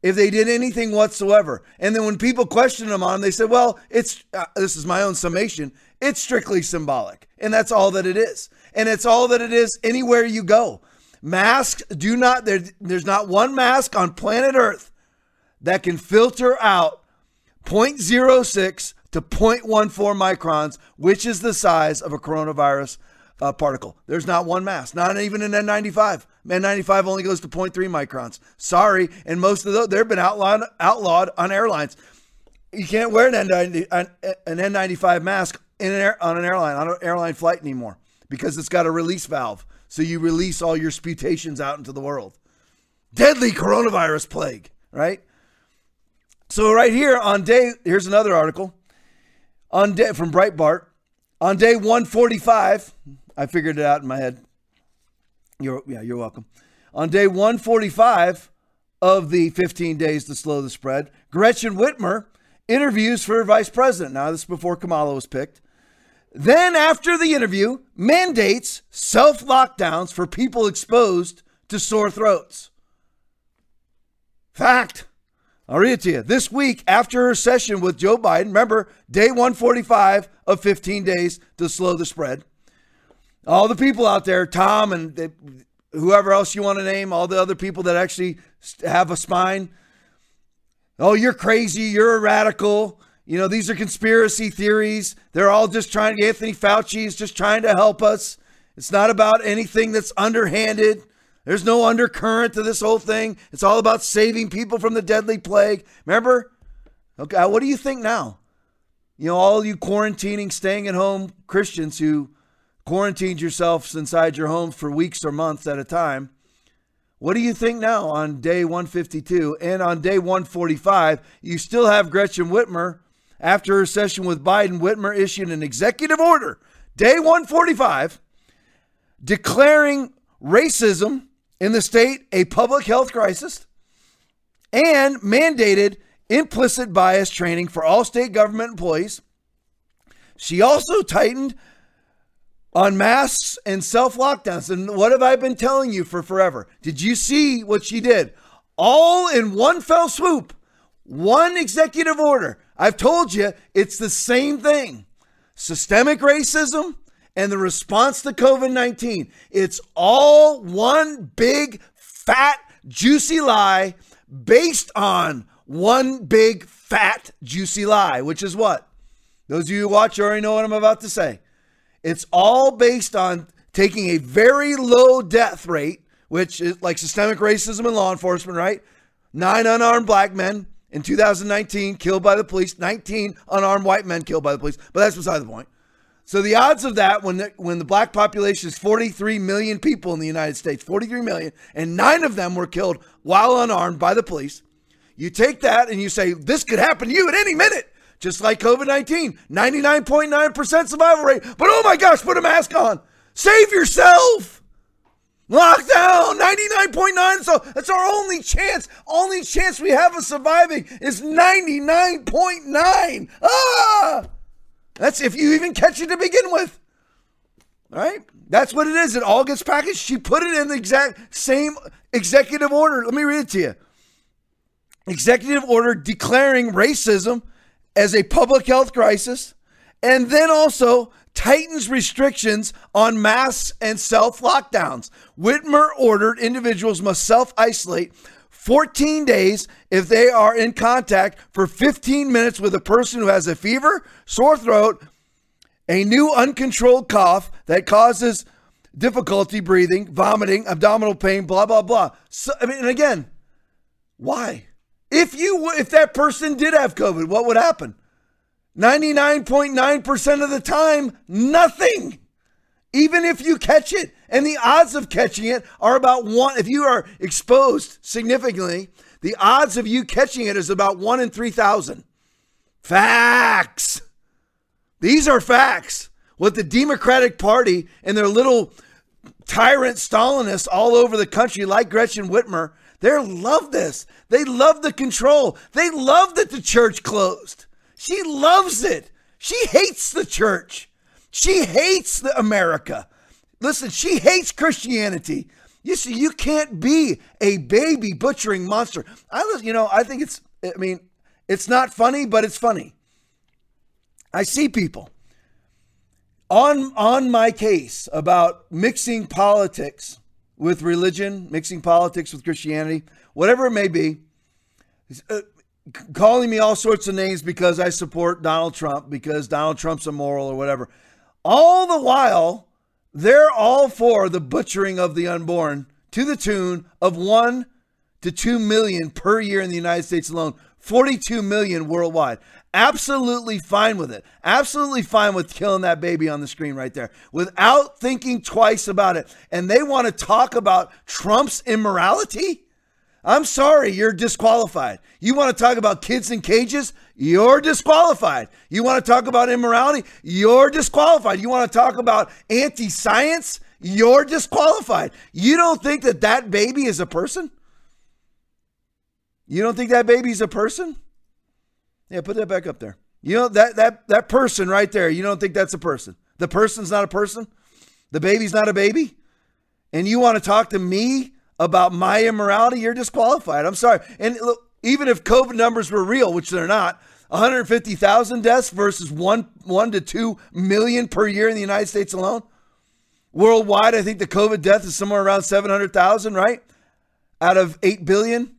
If they did anything whatsoever. And then when people questioned them on them, they said, well, it's, this is my own summation, it's strictly symbolic. And that's all that it is. And it's all that it is anywhere you go. Masks do not, there's not one mask on planet Earth that can filter out 0.06 to 0.14 microns, which is the size of a coronavirus particle. There's not one mask, not even an N95. N95 only goes to 0.3 microns. Sorry. And most of those, they've been outlawed on airlines. You can't wear an N95 mask on an airline flight anymore because it's got a release valve. So you release all your sputations out into the world. Deadly coronavirus plague, right? So right here on day, here's another article on day from Breitbart. On day 145, I figured it out in my head. You're welcome. On day 145 of the 15 days to slow the spread, Gretchen Whitmer interviews for vice president. Now, this is before Kamala was picked. Then after the interview, mandates self-lockdowns for people exposed to sore throats. Fact. I'll read it to you. This week, after her session with Joe Biden, remember, day 145 of 15 days to slow the spread. All the people out there, Tom and whoever else you want to name, all the other people that actually have a spine. Oh, you're crazy. You're a radical. You know, these are conspiracy theories. They're all just trying to, Anthony Fauci is just trying to help us. It's not about anything that's underhanded. There's no undercurrent to this whole thing. It's all about saving people from the deadly plague. Remember? Okay, what do you think now? You know, all you quarantining, staying at home Christians who quarantined yourselves inside your homes for weeks or months at a time. What do you think now on day 152 and on day 145? You still have Gretchen Whitmer. After her session with Biden, Whitmer issued an executive order, day 145, declaring racism in the state a public health crisis and mandated implicit bias training for all state government employees. She also tightened on masks and self-lockdowns. And what have I been telling you for forever? Did you see what she did? All in one fell swoop, one executive order. I've told you, it's the same thing. Systemic racism and the response to COVID-19. It's all one big, fat, juicy lie based on one big, fat, juicy lie, which is what? Those of you who watch already know what I'm about to say. It's all based on taking a very low death rate, which is like systemic racism in law enforcement, right? 9 unarmed black men in 2019 killed by the police, 19 unarmed white men killed by the police, but that's beside the point. So the odds of that when the black population is 43 million people in the United States, 43 million, and 9 of them were killed while unarmed by the police. You take that and you say, this could happen to you at any minute. Just like COVID-19, 99.9% survival rate. But oh my gosh, put a mask on. Save yourself. Lockdown, 99.9. So that's our only chance. Only chance we have of surviving is 99.9. Ah! That's if you even catch it to begin with. All right? That's what it is. It all gets packaged. She put it in the exact same executive order. Let me read it to you. Executive order declaring racism as a public health crisis, and then also tightens restrictions on masks and self-lockdowns. Whitmer ordered individuals must self-isolate 14 days if they are in contact for 15 minutes with a person who has a fever, sore throat, a new uncontrolled cough that causes difficulty breathing, vomiting, abdominal pain, blah, blah, blah. So, I mean, and again, why? If that person did have COVID, what would happen? 99.9% of the time, nothing. Even if you catch it, and the odds of catching it are about one. If you are exposed significantly, the odds of you catching it is about 1 in 3,000. Facts. These are facts. What the Democratic Party and their little tyrant Stalinists all over the country, like Gretchen Whitmer, they love this. They love the control. They love that the church closed. She loves it. She hates the church. She hates the America. Listen, she hates Christianity. You see, you can't be a baby butchering monster. I think it's not funny, but it's funny. I see people on my case about mixing politics with religion, mixing politics with Christianity, whatever it may be, calling me all sorts of names because I support Donald Trump, because Donald Trump's immoral or whatever. All the while, they're all for the butchering of the unborn to the tune of 1 to 2 million per year in the United States alone, 42 million worldwide. Absolutely fine with it. Absolutely fine with killing that baby on the screen right there without thinking twice about it. And they want to talk about Trump's immorality? I'm sorry, you're disqualified. You want to talk about kids in cages? You're disqualified. You want to talk about immorality? You're disqualified. You want to talk about anti-science? You're disqualified. You don't think that that baby is a person? You don't think that baby's a person? Yeah, put that back up there. You know, that person right there, you don't think that's a person? The person's not a person? The baby's not a baby? And you want to talk to me about my immorality? You're disqualified. I'm sorry. And look, even if COVID numbers were real, which they're not, 150,000 deaths versus 1 to 2 million per year in the United States alone. Worldwide, I think the COVID death is somewhere around 700,000, right? Out of 8 billion.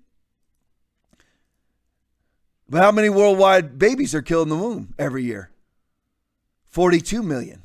But how many worldwide babies are killed in the womb every year? 42 million.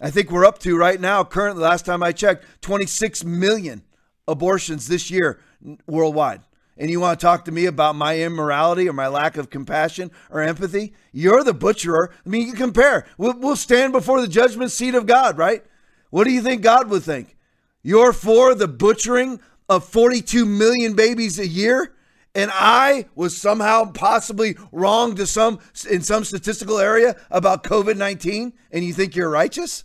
I think we're up to right now, currently, last time I checked, 26 million abortions this year worldwide. And you want to talk to me about my immorality or my lack of compassion or empathy? You're the butcherer. I mean, you can compare. We'll stand before the judgment seat of God, right? What do you think God would think? You're for the butchering of 42 million babies a year? And I was somehow possibly wrong to in some statistical area about COVID-19, and you think you're righteous?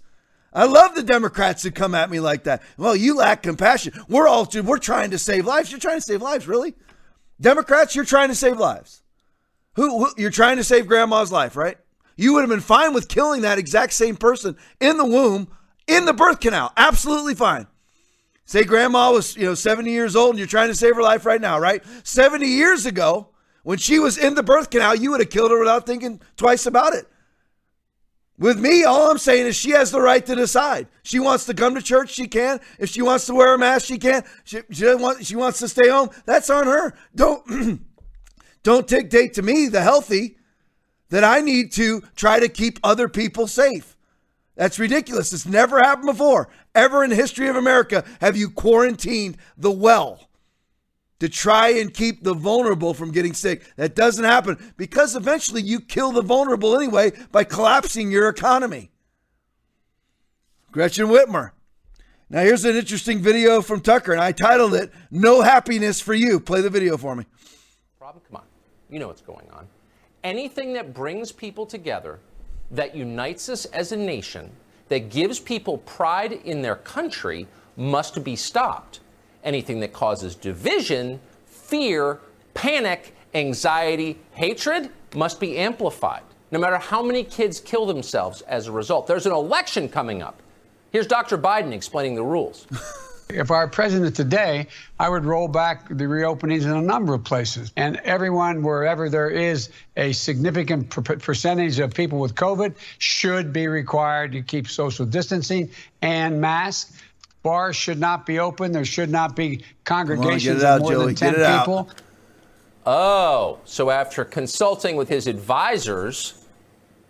I love the Democrats who come at me like that. Well, you lack compassion. We're trying to save lives. You're trying to save lives, really? Democrats, you're trying to save lives. You're trying to save grandma's life, right? You would have been fine with killing that exact same person in the womb, in the birth canal. Absolutely fine. Say grandma was, 70 years old and you're trying to save her life right now, right? 70 years ago, when she was in the birth canal, you would have killed her without thinking twice about it. With me, all I'm saying is she has the right to decide. She wants to come to church, she can. If she wants to wear a mask, she can. She wants to stay home. That's on her. Don't dictate to me, the healthy, that I need to try to keep other people safe. That's ridiculous. It's never happened before. Ever in the history of America have you quarantined the well to try and keep the vulnerable from getting sick. That doesn't happen because eventually you kill the vulnerable anyway by collapsing your economy. Gretchen Whitmer. Now here's an interesting video from Tucker, and I titled it, "No Happiness for You." Play the video for me. Robin, come on. You know what's going on. Anything that brings people together, that unites us as a nation, that gives people pride in their country, must be stopped. Anything that causes division, fear, panic, anxiety, hatred must be amplified, no matter how many kids kill themselves as a result. There's an election coming up. Here's Dr. Biden explaining the rules. If I were president today, I would roll back the reopenings in a number of places. And everyone, wherever there is a significant percentage of people with COVID, should be required to keep social distancing and masks. Bars should not be open. There should not be congregations of more than 10 people. Oh, so after consulting with his advisors,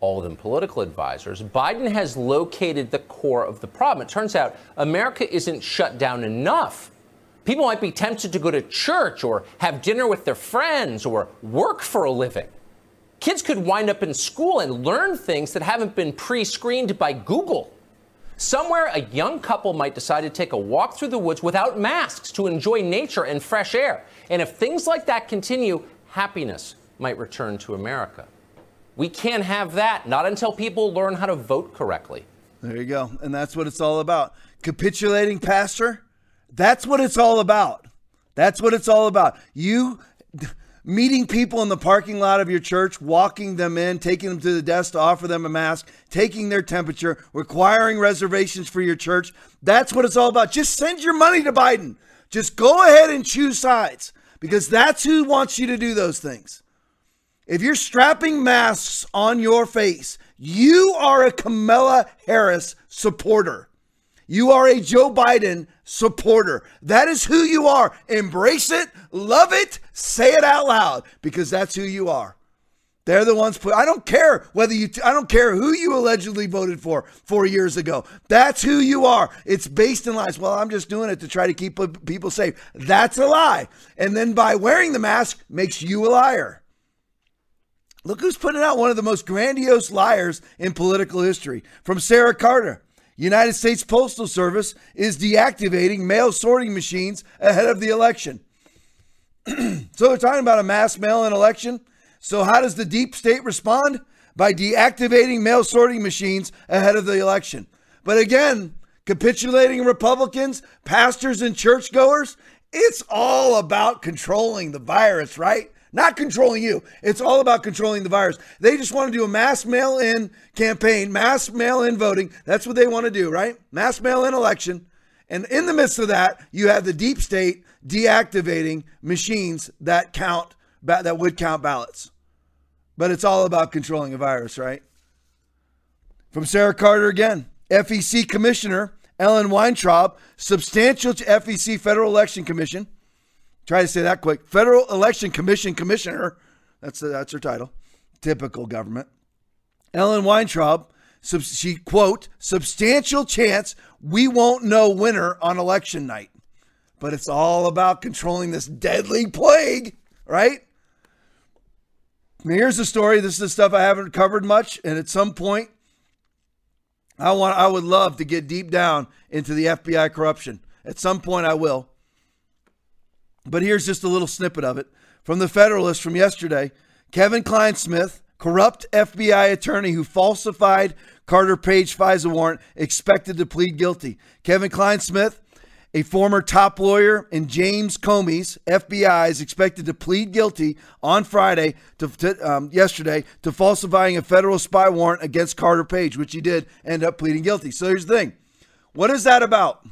all of them political advisors, Biden has located the core of the problem. It turns out America isn't shut down enough. People might be tempted to go to church or have dinner with their friends or work for a living. Kids could wind up in school and learn things that haven't been pre-screened by Google. Somewhere, a young couple might decide to take a walk through the woods without masks to enjoy nature and fresh air. And if things like that continue, happiness might return to America. We can't have that. Not until people learn how to vote correctly. There you go. And that's what it's all about. Capitulating, Pastor. That's what it's all about. That's what it's all about. You meeting people in the parking lot of your church, walking them in, taking them to the desk to offer them a mask, taking their temperature, requiring reservations for your church. That's what it's all about. Just send your money to Biden. Just go ahead and choose sides, because that's who wants you to do those things. If you're strapping masks on your face, you are a Kamala Harris supporter. You are a Joe Biden supporter. That is who you are. Embrace it, love it, say it out loud, because that's who you are. They're the ones. I don't care whether I don't care who you allegedly voted for 4 years ago. That's who you are. It's based in lies. Well, I'm just doing it to try to keep people safe. That's a lie. And then by wearing the mask makes you a liar. Look who's putting out one of the most grandiose liars in political history. From Sarah Carter: United States Postal Service is deactivating mail sorting machines ahead of the election. So they're talking about a mass mail-in election. So how does the deep state respond? By deactivating mail sorting machines ahead of the election. But again, capitulating Republicans, pastors, and churchgoers, it's all about controlling the virus, right? Not controlling you. It's all about controlling the virus. They just want to do a mass mail-in campaign, mass mail-in voting. That's what they want to do, right? Mass mail-in election. And in the midst of that, you have the deep state deactivating machines that count, that would count ballots. But it's all about controlling a virus, right? From Sarah Carter again: FEC Commissioner Ellen Weintraub, substantial to FEC Federal Election Commission. Try to say that quick. Federal Election Commission Commissioner. That's her title. Typical government. Ellen Weintraub, she, quote, substantial chance we won't know winner on election night. But it's all about controlling this deadly plague, right? Now, here's the story. This is the stuff I haven't covered much. And at some point, I would love to get deep down into the FBI corruption. At some point, I will. But here's just a little snippet of it. From the Federalist from yesterday: Kevin Clinesmith, corrupt FBI attorney who falsified Carter Page FISA warrant, expected to plead guilty. Kevin Clinesmith, a former top lawyer in James Comey's FBI, is expected to plead guilty on Friday yesterday to falsifying a federal spy warrant against Carter Page, which he did end up pleading guilty. So here's the thing. What is that about?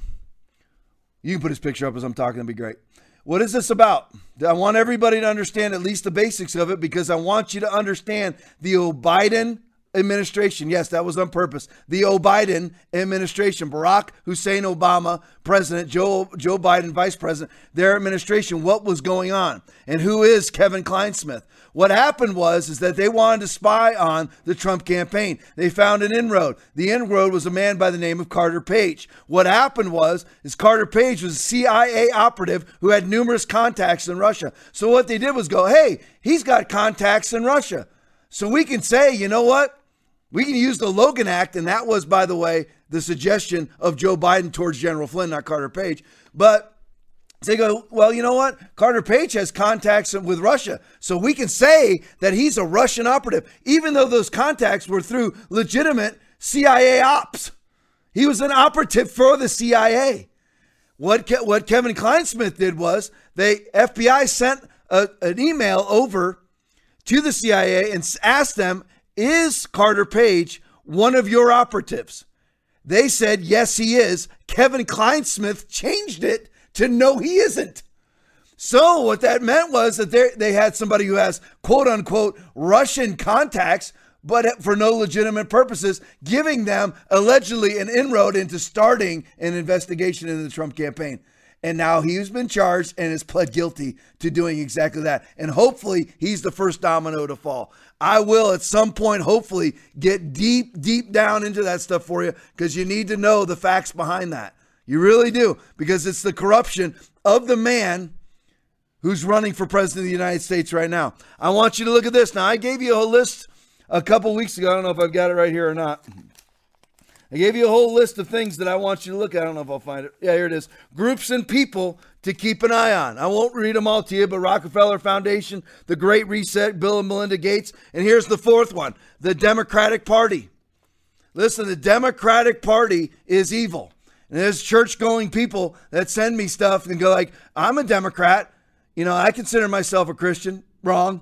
You can put his picture up as I'm talking. It'd be great. What is this about? I want everybody to understand at least the basics of it, because I want you to understand the Biden administration. Yes, that was on purpose. The Biden administration, Barack Hussein Obama, president, Joe Biden, vice president, their administration, what was going on. And who is Kevin Clinesmith? What happened was that they wanted to spy on the Trump campaign. They found an inroad. The inroad was a man by the name of Carter Page. What happened was Carter Page was a CIA operative who had numerous contacts in Russia. So what they did was go, hey, he's got contacts in Russia. So we can say, you know what? We can use the Logan Act, and that was, by the way, the suggestion of Joe Biden towards General Flynn, not Carter Page. But they go, well, you know what? Carter Page has contacts with Russia, so we can say that he's a Russian operative, even though those contacts were through legitimate CIA ops. He was an operative for the CIA. What Kevin Clinesmith did was the FBI sent an email over to the CIA and asked them, is Carter Page one of your operatives? They said, yes, he is. Kevin Clinesmith changed it to no, he isn't. So what that meant was that they had somebody who has, quote unquote, Russian contacts, but for no legitimate purposes, giving them allegedly an inroad into starting an investigation into the Trump campaign. And now he's been charged and has pled guilty to doing exactly that. And hopefully he's the first domino to fall. I will at some point hopefully get deep, deep down into that stuff for you, because you need to know the facts behind that. You really do, because it's the corruption of the man who's running for president of the United States right now. I want you to look at this. Now, I gave you a whole list a couple weeks ago. I don't know if I've got it right here or not. I gave you a whole list of things that I want you to look at. I don't know if I'll find it. Yeah, here it is. Groups and people to keep an eye on. I won't read them all to you, but Rockefeller Foundation, The Great Reset, Bill and Melinda Gates. And here's the fourth one, the Democratic Party. Listen, the Democratic Party is evil. And there's church-going people that send me stuff and go like, I'm a Democrat. You know, I consider myself a Christian. Wrong.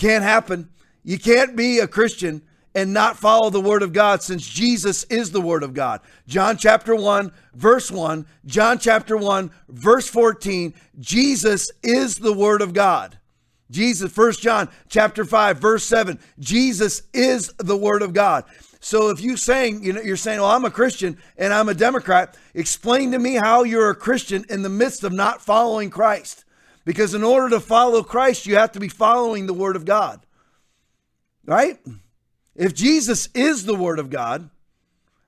Can't happen. You can't be a Christian and not follow the word of God, since Jesus is the word of God. John chapter 1, verse 1, John chapter 1, verse 14, Jesus is the word of God. Jesus, 1 John chapter 5, verse 7, Jesus is the word of God. So if you're saying, you're saying, well, I'm a Christian and I'm a Democrat, explain to me how you're a Christian in the midst of not following Christ. Because in order to follow Christ, you have to be following the word of God, right? If Jesus is the word of God,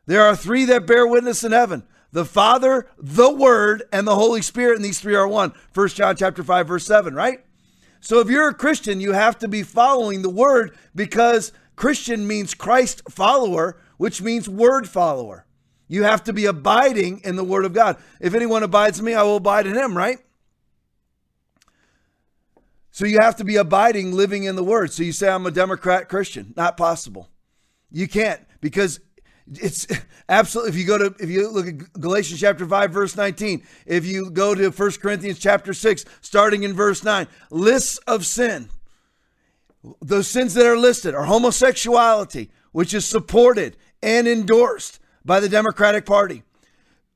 there are three that bear witness in heaven: the Father, the Word, and the Holy Spirit. And these three are one. 1 John chapter 5, verse 7, right? So if you're a Christian, you have to be following the word, because Christian means Christ follower, which means word follower. You have to be abiding in the word of God. If anyone abides in me, I will abide in him, right? So you have to be abiding, living in the word. So you say, I'm a Democrat Christian. Not possible. You can't, because it's absolutely, if you look at Galatians chapter 5, verse 19, if you go to 1 Corinthians chapter 6, starting in verse 9, lists of sin. Those sins that are listed are homosexuality, which is supported and endorsed by the Democratic Party.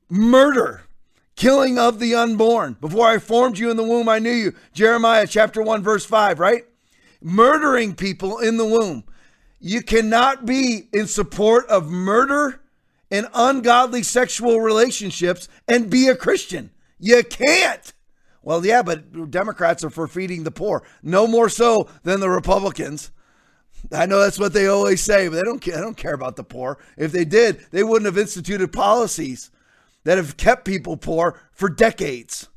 Murder, killing of the unborn. Before I formed you in the womb, I knew you. Jeremiah chapter 1, verse 5, right? Murdering people in the womb. You cannot be in support of murder and ungodly sexual relationships and be a Christian. You can't. Well, yeah, but Democrats are for feeding the poor. No more so than the Republicans. I know that's what they always say, but they don't care about the poor. If they did, they wouldn't have instituted policies that have kept people poor for decades.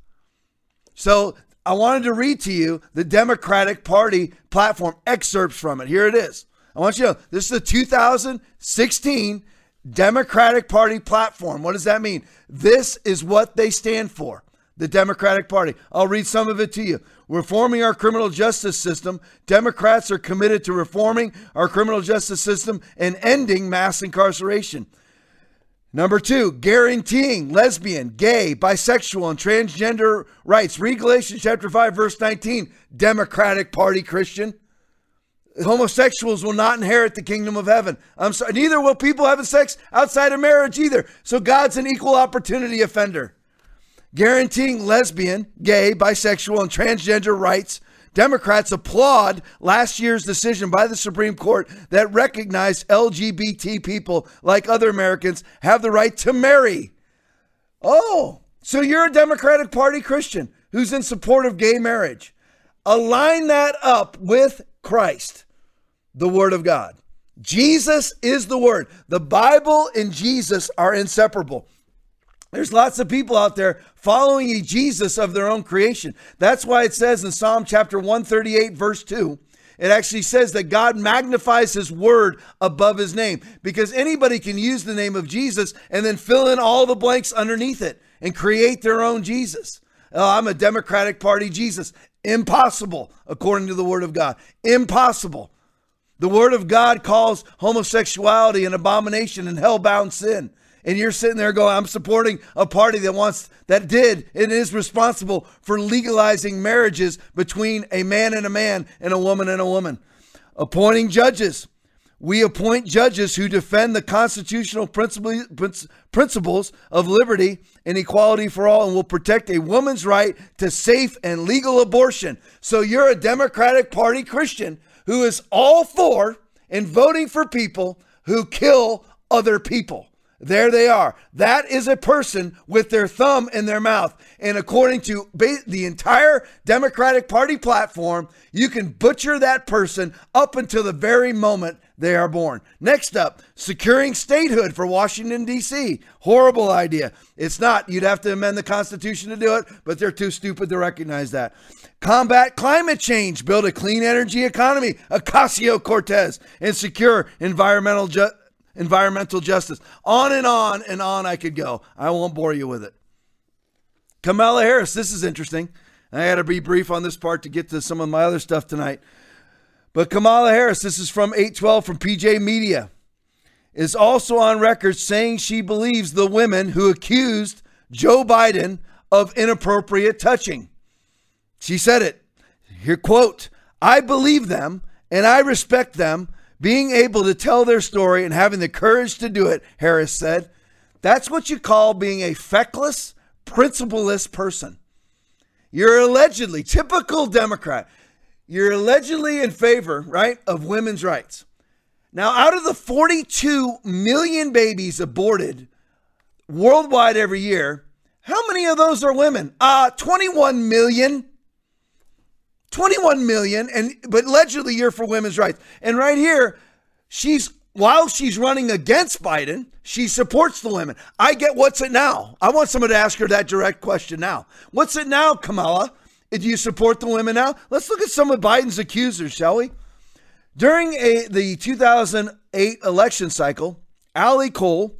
So I wanted to read to you the Democratic Party platform, excerpts from it. Here it is. I want you to know, this is the 2016 Democratic Party platform. What does that mean? This is what they stand for, the Democratic Party. I'll read some of it to you. Reforming our criminal justice system. Democrats are committed to reforming our criminal justice system and ending mass incarceration. Number 2, guaranteeing lesbian, gay, bisexual, and transgender rights. Read Galatians chapter 5, verse 19. Democratic Party Christian. Homosexuals will not inherit the kingdom of heaven. I'm sorry, neither will people having sex outside of marriage either. So God's an equal opportunity offender. Guaranteeing lesbian, gay, bisexual, and transgender rights. Democrats applaud last year's decision by the Supreme Court that recognized LGBT people, like other Americans, have the right to marry. Oh, so you're a Democratic Party Christian who's in support of gay marriage. Align that up with Christ, the word of God. Jesus is the word. The Bible and Jesus are inseparable. There's lots of people out there following a Jesus of their own creation. That's why it says in Psalm chapter 138, verse 2, it actually says that God magnifies his word above his name, because anybody can use the name of Jesus and then fill in all the blanks underneath it and create their own Jesus. Oh, I'm a Democratic Party Jesus. Impossible, according to the word of God. Impossible. The word of God calls homosexuality an abomination and hell-bound sin. And you're sitting there going, I'm supporting a party that is responsible for legalizing marriages between a man and a woman and a woman. Appointing judges. We appoint judges who defend the constitutional principles of liberty and equality for all, and will protect a woman's right to safe and legal abortion. So you're a Democratic Party Christian who is all for and voting for people who kill other people. There they are. That is a person with their thumb in their mouth. And according to the entire Democratic Party platform, you can butcher that person up until the very moment they are born. Next up, securing statehood for Washington, D.C. Horrible idea. It's not. You'd have to amend the Constitution to do it, but they're too stupid to recognize that. Combat climate change, build a clean energy economy, Ocasio-Cortez, and secure environmental justice. On and on and on I could go. I won't bore you with it. Kamala Harris, this is interesting. I got to be brief on this part to get to some of my other stuff tonight. But Kamala Harris, this is from 812 from PJ Media, is also on record saying she believes the women who accused Joe Biden of inappropriate touching. She said it. Here, quote, I believe them and I respect them being able to tell their story and having the courage to do it, Harris said. That's what you call being a feckless, principleless person. You're allegedly, typical Democrat, you're allegedly in favor, right, of women's rights. Now, out of the 42 million babies aborted worldwide every year, how many of those are women? 21 million. 21 million, but allegedly you're for women's rights. And right here, while she's running against Biden, she supports the women. I get what's it now. I want somebody to ask her that direct question now. What's it now, Kamala? Do you support the women now? Let's look at some of Biden's accusers, shall we? During the 2008 election cycle, Allie Cole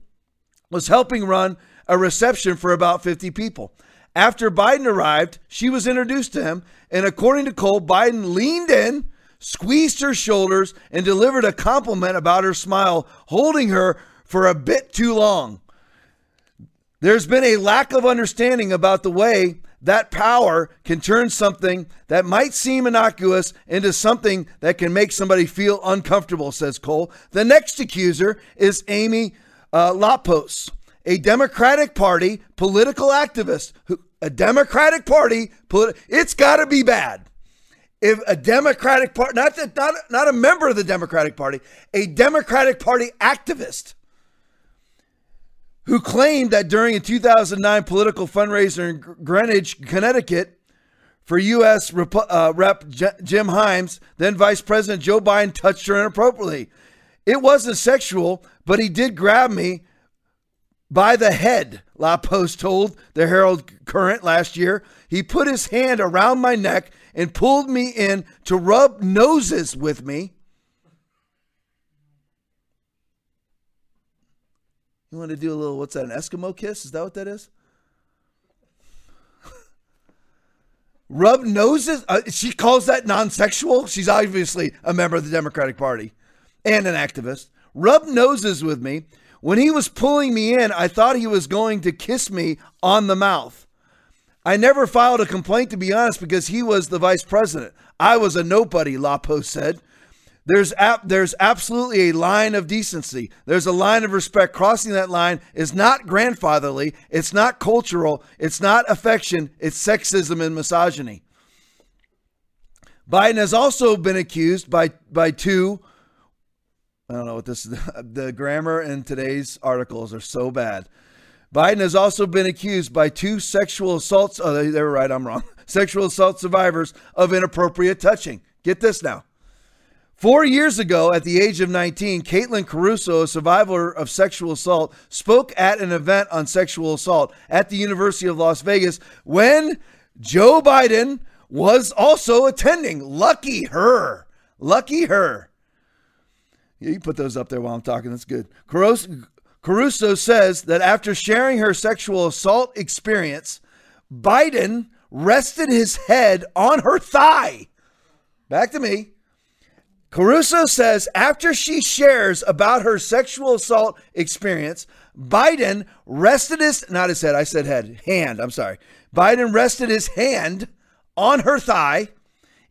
was helping run a reception for about 50 people. After Biden arrived, she was introduced to him, and according to Cole, Biden leaned in, squeezed her shoulders, and delivered a compliment about her smile, holding her for a bit too long. There's been a lack of understanding about the way that power can turn something that might seem innocuous into something that can make somebody feel uncomfortable, says Cole. The next accuser is Amy Lopos, a Democratic Party political activist. It's got to be bad if a Democratic Party, not a member of the Democratic Party, a Democratic Party activist who claimed that during a 2009 political fundraiser in Greenwich, Connecticut, for U.S. Rep. Jim Himes, then Vice President Joe Biden touched her inappropriately. It wasn't sexual, but he did grab me by the head, LaPost told the Herald Current last year. He put his hand around my neck and pulled me in to rub noses with me. You want to do a little, what's that, an Eskimo kiss? Is that what that is? Rub noses? She calls that non-sexual? She's obviously a member of the Democratic Party and an activist. Rub noses with me. When he was pulling me in, I thought he was going to kiss me on the mouth. I never filed a complaint, to be honest, because he was the vice president. I was a nobody, LaPost said. There's absolutely a line of decency. There's a line of respect. Crossing that line is not grandfatherly. It's not cultural. It's not affection. It's sexism and misogyny. Biden has also been accused by two. I don't know what this is. The grammar in today's articles are so bad. Biden has also been accused by two sexual assaults. Oh, they were right. I'm wrong. Sexual assault survivors of inappropriate touching. Get this now. 4 years ago, at the age of 19, Caitlin Caruso, a survivor of sexual assault, spoke at an event on sexual assault at the University of Las Vegas when Joe Biden was also attending. Lucky her. Lucky her. Yeah, you put those up there while I'm talking. That's good. Caruso says that after sharing her sexual assault experience, Biden rested his head on her thigh. Back to me. Caruso says after she shares about her sexual assault experience, Biden rested his, not his head, I said head, hand, I'm sorry. Biden rested his hand on her thigh,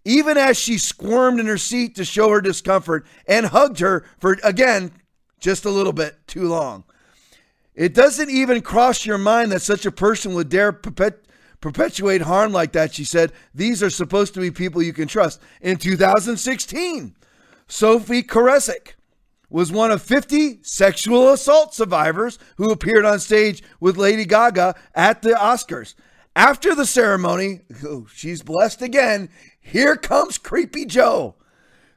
even as she squirmed in her seat to show her discomfort, and hugged her for, again, just a little bit too long. It doesn't even cross your mind that such a person would dare perpetuate harm like that, she said. These are supposed to be people you can trust. In 2016, Sophie Karesic was one of 50 sexual assault survivors who appeared on stage with Lady Gaga at the Oscars. After the ceremony, oh, she's blessed again. Here comes Creepy Joe.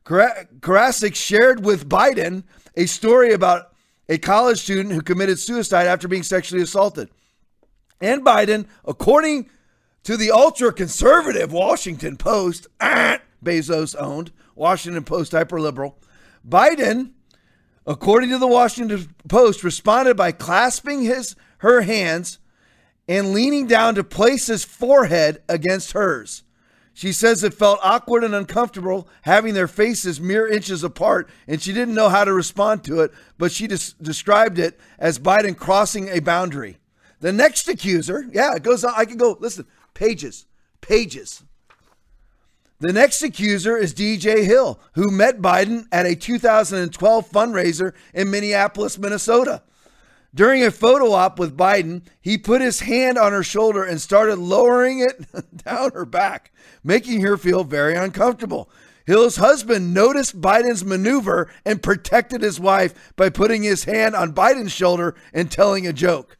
Karesic shared with Biden a story about a college student who committed suicide after being sexually assaulted. And Biden, according to the ultra-conservative Washington Post, Bezos-owned, Washington Post hyperliberal. Biden, according to the Washington Post, responded by clasping her hands and leaning down to place his forehead against hers. She says it felt awkward and uncomfortable having their faces mere inches apart, and she didn't know how to respond to it, but she described it as Biden crossing a boundary. The next accuser, yeah, it goes on. I can go, listen, pages. The next accuser is DJ Hill, who met Biden at a 2012 fundraiser in Minneapolis, Minnesota. During a photo op with Biden, he put his hand on her shoulder and started lowering it down her back, making her feel very uncomfortable. Hill's husband noticed Biden's maneuver and protected his wife by putting his hand on Biden's shoulder and telling a joke.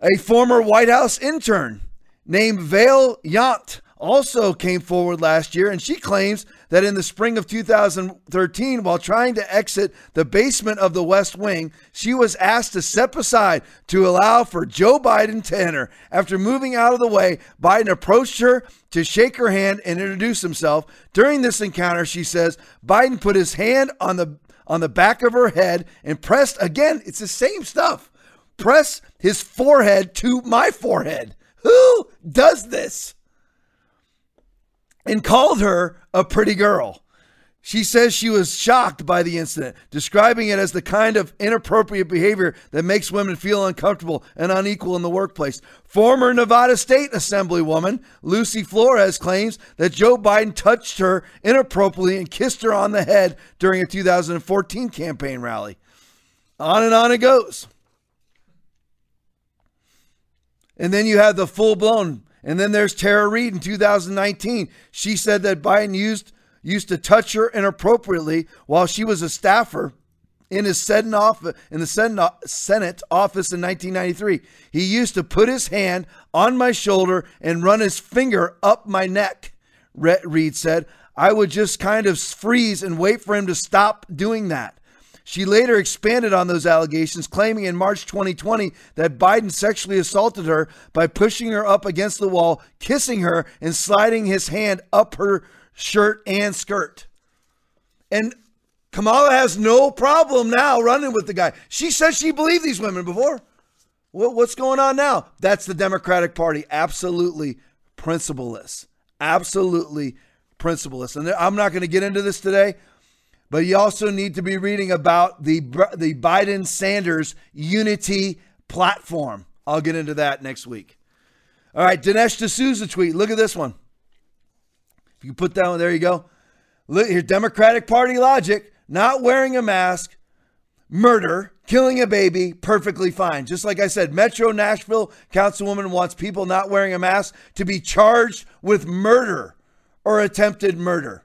A former White House intern named Vale Yount also came forward last year, and she claims that in the spring of 2013, while trying to exit the basement of the West Wing, she was asked to step aside to allow for Joe Biden to enter. After moving out of the way, Biden approached her to shake her hand and introduce himself. During this encounter, she says, Biden put his hand on the back of her head and pressed, again, it's the same stuff, pressed his forehead to my forehead. Who does this? And called her a pretty girl. She says she was shocked by the incident, describing it as the kind of inappropriate behavior that makes women feel uncomfortable and unequal in the workplace. Former Nevada State Assemblywoman Lucy Flores claims that Joe Biden touched her inappropriately and kissed her on the head during a 2014 campaign rally. On and on it goes. And then you have the full-blown. And then there's Tara Reid in 2019. She said that Biden used to touch her inappropriately while she was a staffer in his Senate office in 1993. He used to put his hand on my shoulder and run his finger up my neck, Reid said. I would just kind of freeze and wait for him to stop doing that. She later expanded on those allegations, claiming in March 2020 that Biden sexually assaulted her by pushing her up against the wall, kissing her, and sliding his hand up her shirt and skirt. And Kamala has no problem now running with the guy. She said she believed these women before. Well, what's going on now? That's the Democratic Party. Absolutely principleless. Absolutely principleless. And I'm not going to get into this today. But you also need to be reading about the Biden-Sanders unity platform. I'll get into that next week. All right, Dinesh D'Souza tweet. Look at this one. If you put that one, there you go. Look here, Democratic Party logic, not wearing a mask, murder, killing a baby, perfectly fine. Just like I said, Metro Nashville councilwoman wants people not wearing a mask to be charged with murder or attempted murder.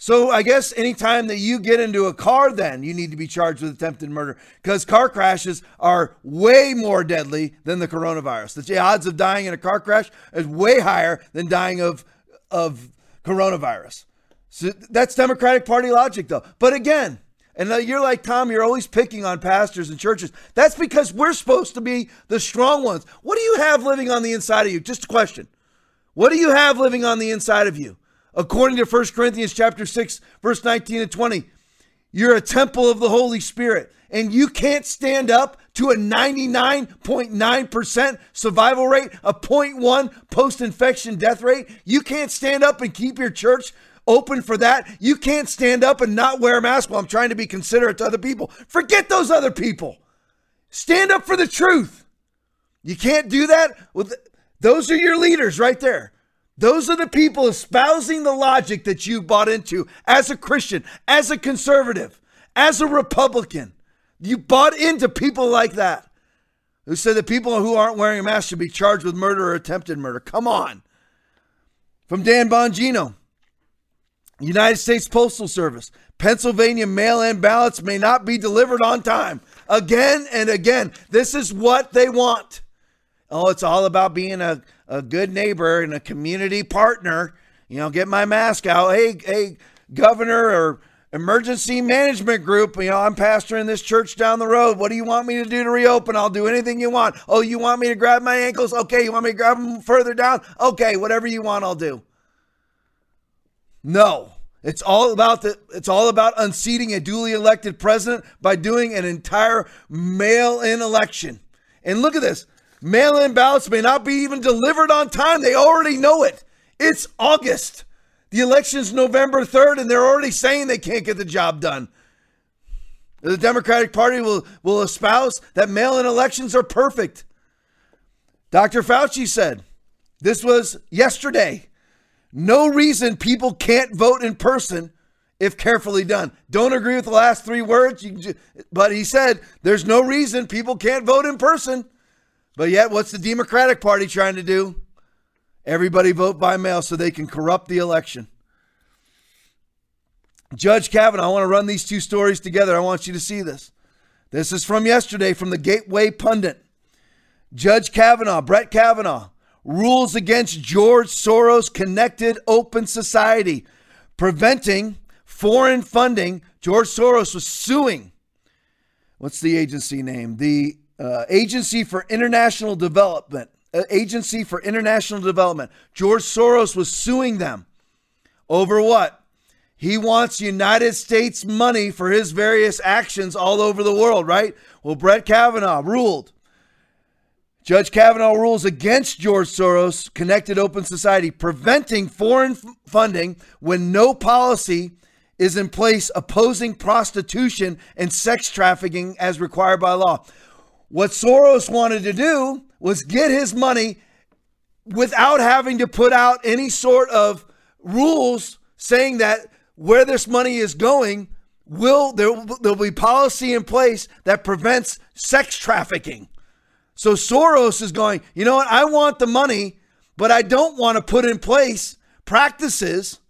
So I guess anytime that you get into a car, then you need to be charged with attempted murder, because car crashes are way more deadly than the coronavirus. The odds of dying in a car crash is way higher than dying of coronavirus. So that's Democratic Party logic, though. But again, and you're like, Tom, you're always picking on pastors and churches. That's because we're supposed to be the strong ones. What do you have living on the inside of you? Just a question. What do you have living on the inside of you? According to 1 Corinthians chapter 6, verse 19 and 20, you're a temple of the Holy Spirit, and you can't stand up to a 99.9% survival rate, a 0.1 post-infection death rate. You can't stand up and keep your church open for that. You can't stand up and not wear a mask while I'm trying to be considerate to other people. Forget those other people. Stand up for the truth. You can't do that. Those are your leaders right there. Those are the people espousing the logic that you bought into as a Christian, as a conservative, as a Republican. You bought into people like that who said that people who aren't wearing a mask should be charged with murder or attempted murder. Come on. From Dan Bongino, United States Postal Service, Pennsylvania mail-in ballots may not be delivered on time. Again and again, this is what they want. Oh, it's all about being a good neighbor and a community partner. You know, get my mask out. Hey, governor or emergency management group, you know, I'm pastoring this church down the road. What do you want me to do to reopen? I'll do anything you want. Oh, you want me to grab my ankles? Okay. You want me to grab them further down? Okay. Whatever you want, I'll do. No, it's all about unseating a duly elected president by doing an entire mail-in election. And look at this. Mail-in ballots may not be even delivered on time. They already know it. It's August. The election's November 3rd, and they're already saying they can't get the job done. The Democratic Party will espouse that mail-in elections are perfect. Dr. Fauci said, this was yesterday, no reason people can't vote in person if carefully done. Don't agree with the last three words, but he said there's no reason people can't vote in person. But yet, what's the Democratic Party trying to do? Everybody vote by mail so they can corrupt the election. Judge Kavanaugh, I want to run these two stories together. I want you to see this. This is from yesterday from the Gateway Pundit. Judge Kavanaugh, Brett Kavanaugh, rules against George Soros-connected Open Society, preventing foreign funding. George Soros was suing, what's the agency name? The Agency for International Development. Agency for International Development. George Soros was suing them over what? He wants United States money for his various actions all over the world, right? Well, Brett Kavanaugh ruled. Judge Kavanaugh rules against George Soros, connected Open Society, preventing foreign funding when no policy is in place opposing prostitution and sex trafficking as required by law. What Soros wanted to do was get his money without having to put out any sort of rules saying that where this money is going, there'll be policy in place that prevents sex trafficking. So Soros is going, you know what? I want the money, but I don't want to put in place practices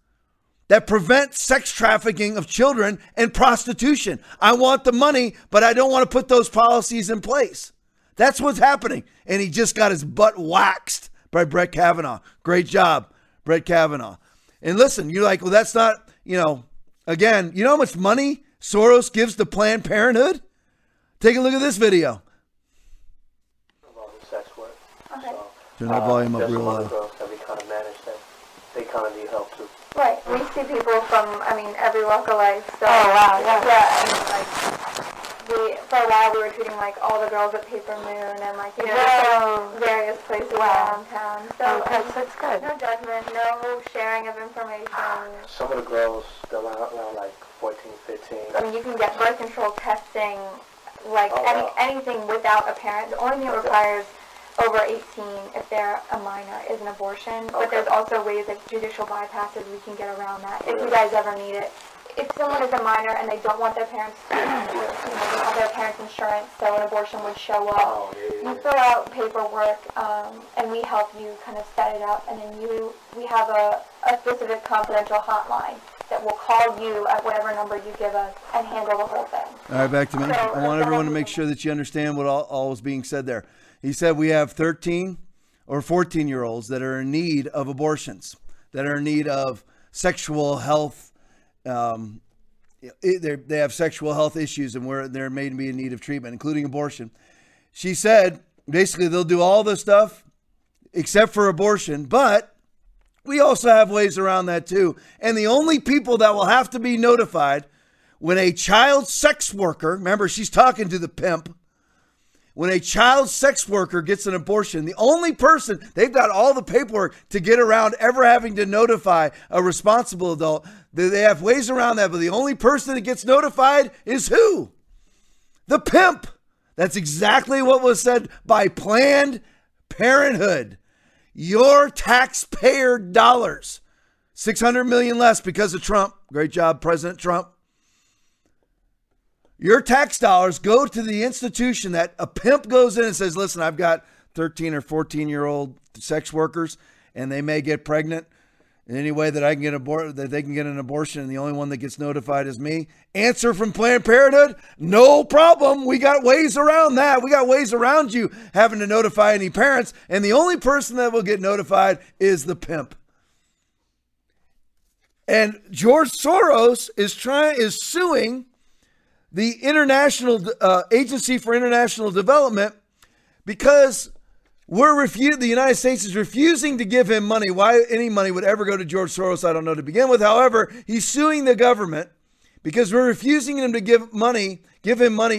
that prevent sex trafficking of children and prostitution. I want the money, but I don't want to put those policies in place. That's what's happening. And he just got his butt waxed by Brett Kavanaugh. Great job, Brett Kavanaugh. And listen, you're like, well, that's not, you know, again, you know how much money Soros gives to Planned Parenthood? Take a look at this video. Sex work. Okay. So, turn that volume up real loud. That we kind of manage that. They kind of need help too. Right. We see people from, I mean, every walk of life. So, oh, wow. Yeah. Yeah. And, like, for a while, we were treating, like, all the girls at Paper Moon and, like, you know, like, various places around town. So, okay, so it's good. No judgment, no sharing of information. Some of the girls, they're around, like, 14, 15. I mean, you can get birth control testing, like, anything without a parent. The only thing it requires over 18, if they're a minor, is an abortion. Okay. But there's also ways that judicial bypasses we can get around that, if you guys ever need it. If someone is a minor and they don't want their parents, you know, they don't have their parents' insurance, so an abortion would show up. Oh, yeah. You fill out paperwork, and we help you kind of set it up, and then we have a specific confidential hotline that will call you at whatever number you give us and handle the whole thing. All right, back to me. So, I want everyone to make sure that you understand what all is being said there. He said we have 13 or 14-year-olds that are in need of abortions, that are in need of sexual health. They have sexual health issues and where they're made to be in need of treatment, including abortion. She said, basically, they'll do all this stuff except for abortion, but we also have ways around that too. And the only people that will have to be notified when a child sex worker, remember, she's talking to the pimp, when a child sex worker gets an abortion, the only person, they've got all the paperwork to get around ever having to notify a responsible adult. They have ways around that, but the only person that gets notified is who? The pimp. That's exactly what was said by Planned Parenthood. Your taxpayer dollars, 600 million less because of Trump. Great job, President Trump. Your tax dollars go to the institution that a pimp goes in and says, listen, I've got 13 or 14-year-old sex workers and they may get pregnant in any way that I can get that they can get an abortion. And the only one that gets notified is me. Answer from Planned Parenthood. No problem. We got ways around that. We got ways around you having to notify any parents. And the only person that will get notified is the pimp. And George Soros is suing the International Agency for International Development because the United States is refusing to give him money. Why any money would ever go to George Soros, I don't know to begin with. However, he's suing the government because we're refusing him to give him money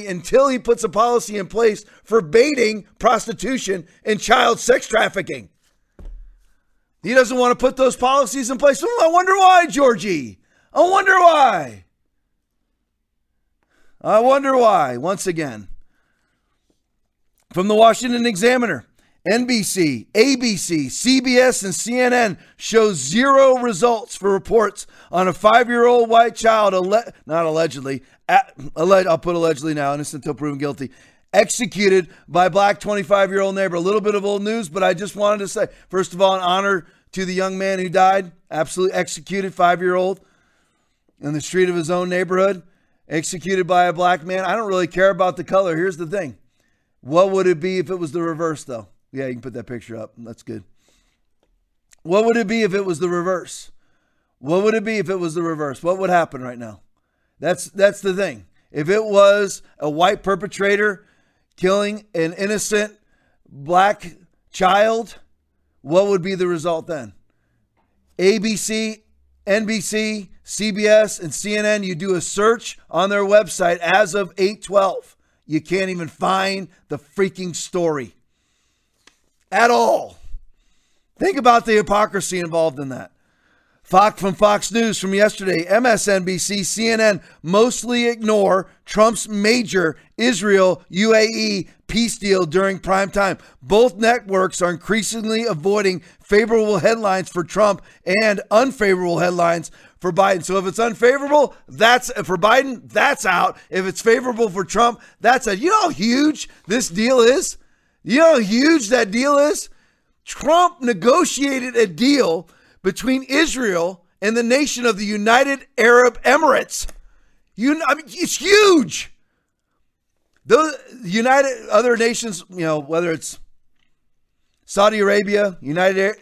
until he puts a policy in place forbidding prostitution and child sex trafficking. He doesn't want to put those policies in place. Oh, I wonder why, Georgie. I wonder why. I wonder why. Once again, from the Washington Examiner, NBC, ABC, CBS, and CNN show zero results for reports on a 5-year-old white child, I'll put allegedly now, innocent until proven guilty, executed by black 25-year-old neighbor. A little bit of old news, but I just wanted to say, first of all, in honor to the young man who died, absolutely executed, 5-year-old, in the street of his own neighborhood. Executed by a black man. I don't really care about the color. Here's the thing. What would it be if it was the reverse, though? Yeah, you can put that picture up. That's good. What would it be if it was the reverse? What would it be if it was the reverse? What would happen right now? That's the thing. If it was a white perpetrator killing an innocent black child, what would be the result then? ABC, NBC, CBS, and CNN, you do a search on their website as of 8/12. You can't even find the freaking story at all. Think about the hypocrisy involved in that. Fox News from yesterday, MSNBC, CNN mostly ignore Trump's major Israel-UAE peace deal during prime time. Both networks are increasingly avoiding favorable headlines for Trump and unfavorable headlines for Biden. So if it's unfavorable, that's for Biden, that's out. If it's favorable for Trump, that's out. You know how huge this deal is? You know how huge that deal is? Trump negotiated a deal between Israel and the nation of the United Arab Emirates. I mean, it's huge. Those United other nations, you know, whether it's Saudi Arabia, United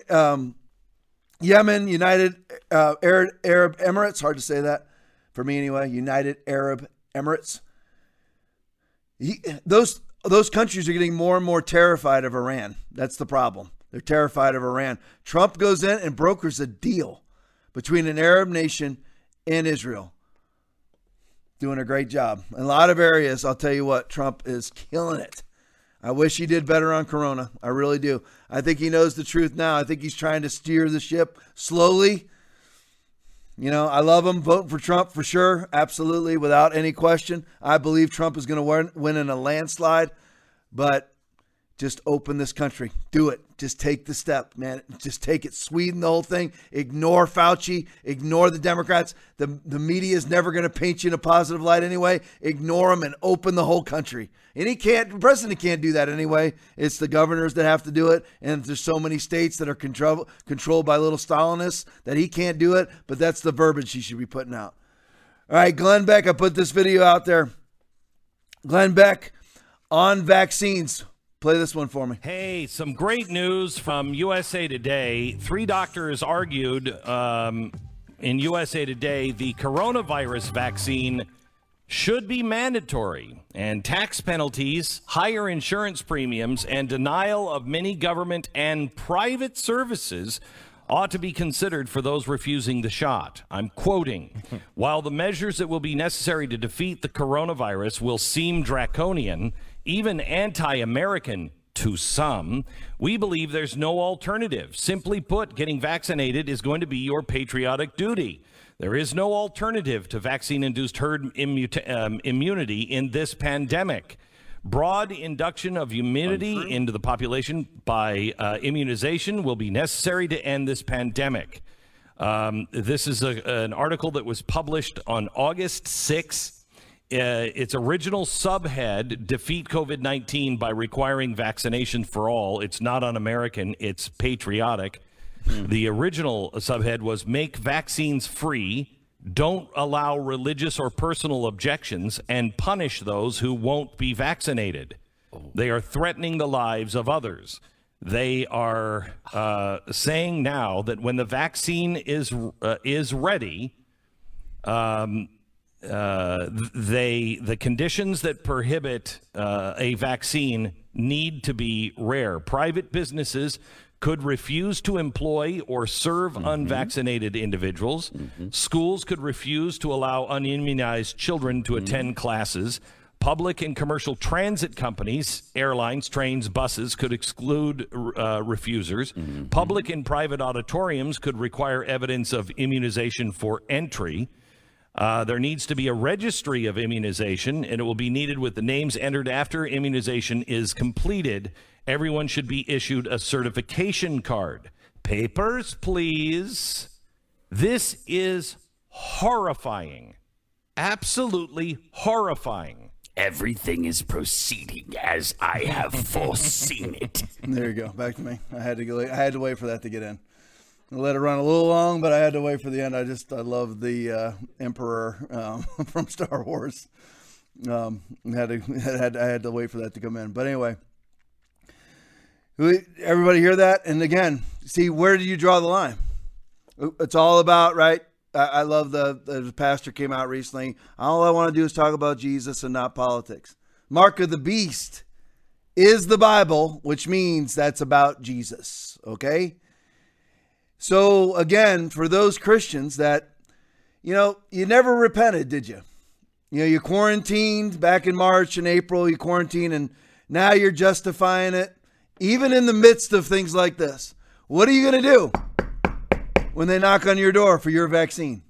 Yemen, United Arab Emirates. Hard to say that for me anyway. United Arab Emirates. Those countries are getting more and more terrified of Iran. That's the problem. They're terrified of Iran. Trump goes in and brokers a deal between an Arab nation and Israel. Doing a great job. In a lot of areas, I'll tell you what, Trump is killing it. I wish he did better on Corona. I really do. I think he knows the truth now. I think he's trying to steer the ship slowly. You know, I love him. Voting for Trump for sure. Absolutely. Without any question. I believe Trump is going to win in a landslide. But just open this country. Do it. Just take the step, man. Just take it. Sweden, the whole thing. Ignore Fauci. Ignore the Democrats. The media is never going to paint you in a positive light anyway. Ignore them and open the whole country. And the president can't do that anyway. It's the governors that have to do it. And there's so many states that are controlled by little Stalinists that he can't do it. But that's the verbiage he should be putting out. All right, Glenn Beck, I put this video out there. Glenn Beck on vaccines. Play this one for me. Hey, some great news from USA Today. Three doctors argued in USA Today the coronavirus vaccine should be mandatory, and tax penalties, higher insurance premiums, and denial of many government and private services ought to be considered for those refusing the shot. I'm quoting, "While the measures that will be necessary to defeat the coronavirus will seem draconian, even anti-American to some, we believe there's no alternative. Simply put, getting vaccinated is going to be your patriotic duty. There is no alternative to vaccine-induced herd immunity in this pandemic. Broad induction of immunity into the population by immunization will be necessary to end this pandemic." This is an article that was published on August 6th. Its original subhead, "Defeat COVID-19 by requiring vaccination for all. It's not un-American, it's patriotic." The original subhead was "Make vaccines free, don't allow religious or personal objections, and punish those who won't be vaccinated. They are threatening the lives of others. They are saying now that when the vaccine is ready, the conditions that prohibit a vaccine need to be rare. Private businesses could refuse to employ or serve unvaccinated individuals. Schools could refuse to allow unimmunized children to attend classes. Public and commercial transit companies, airlines, trains, buses could exclude refusers. Public and private auditoriums could require evidence of immunization for entry. There needs to be a registry of immunization, and it will be needed with the names entered after immunization is completed. Everyone should be issued a certification card. Papers, please. This is horrifying. Absolutely horrifying. Everything is proceeding as I have foreseen it. There you go. Back to me. I had to wait for that to get in. I let it run a little long, but I had to wait for the end. I love the Emperor from Star Wars. I had to wait for that to come in. But anyway, Everybody hear that? And again, see, where do you draw the line? It's all about, right? I love the pastor came out recently. All I want to do is talk about Jesus and not politics. Mark of the Beast is the Bible, which means that's about Jesus. Okay. So again, for those Christians that, you know, you never repented, did you? You know, you quarantined back in March and April, you quarantined, and now you're justifying it, even in the midst of things like this. What are you going to do when they knock on your door for your vaccine?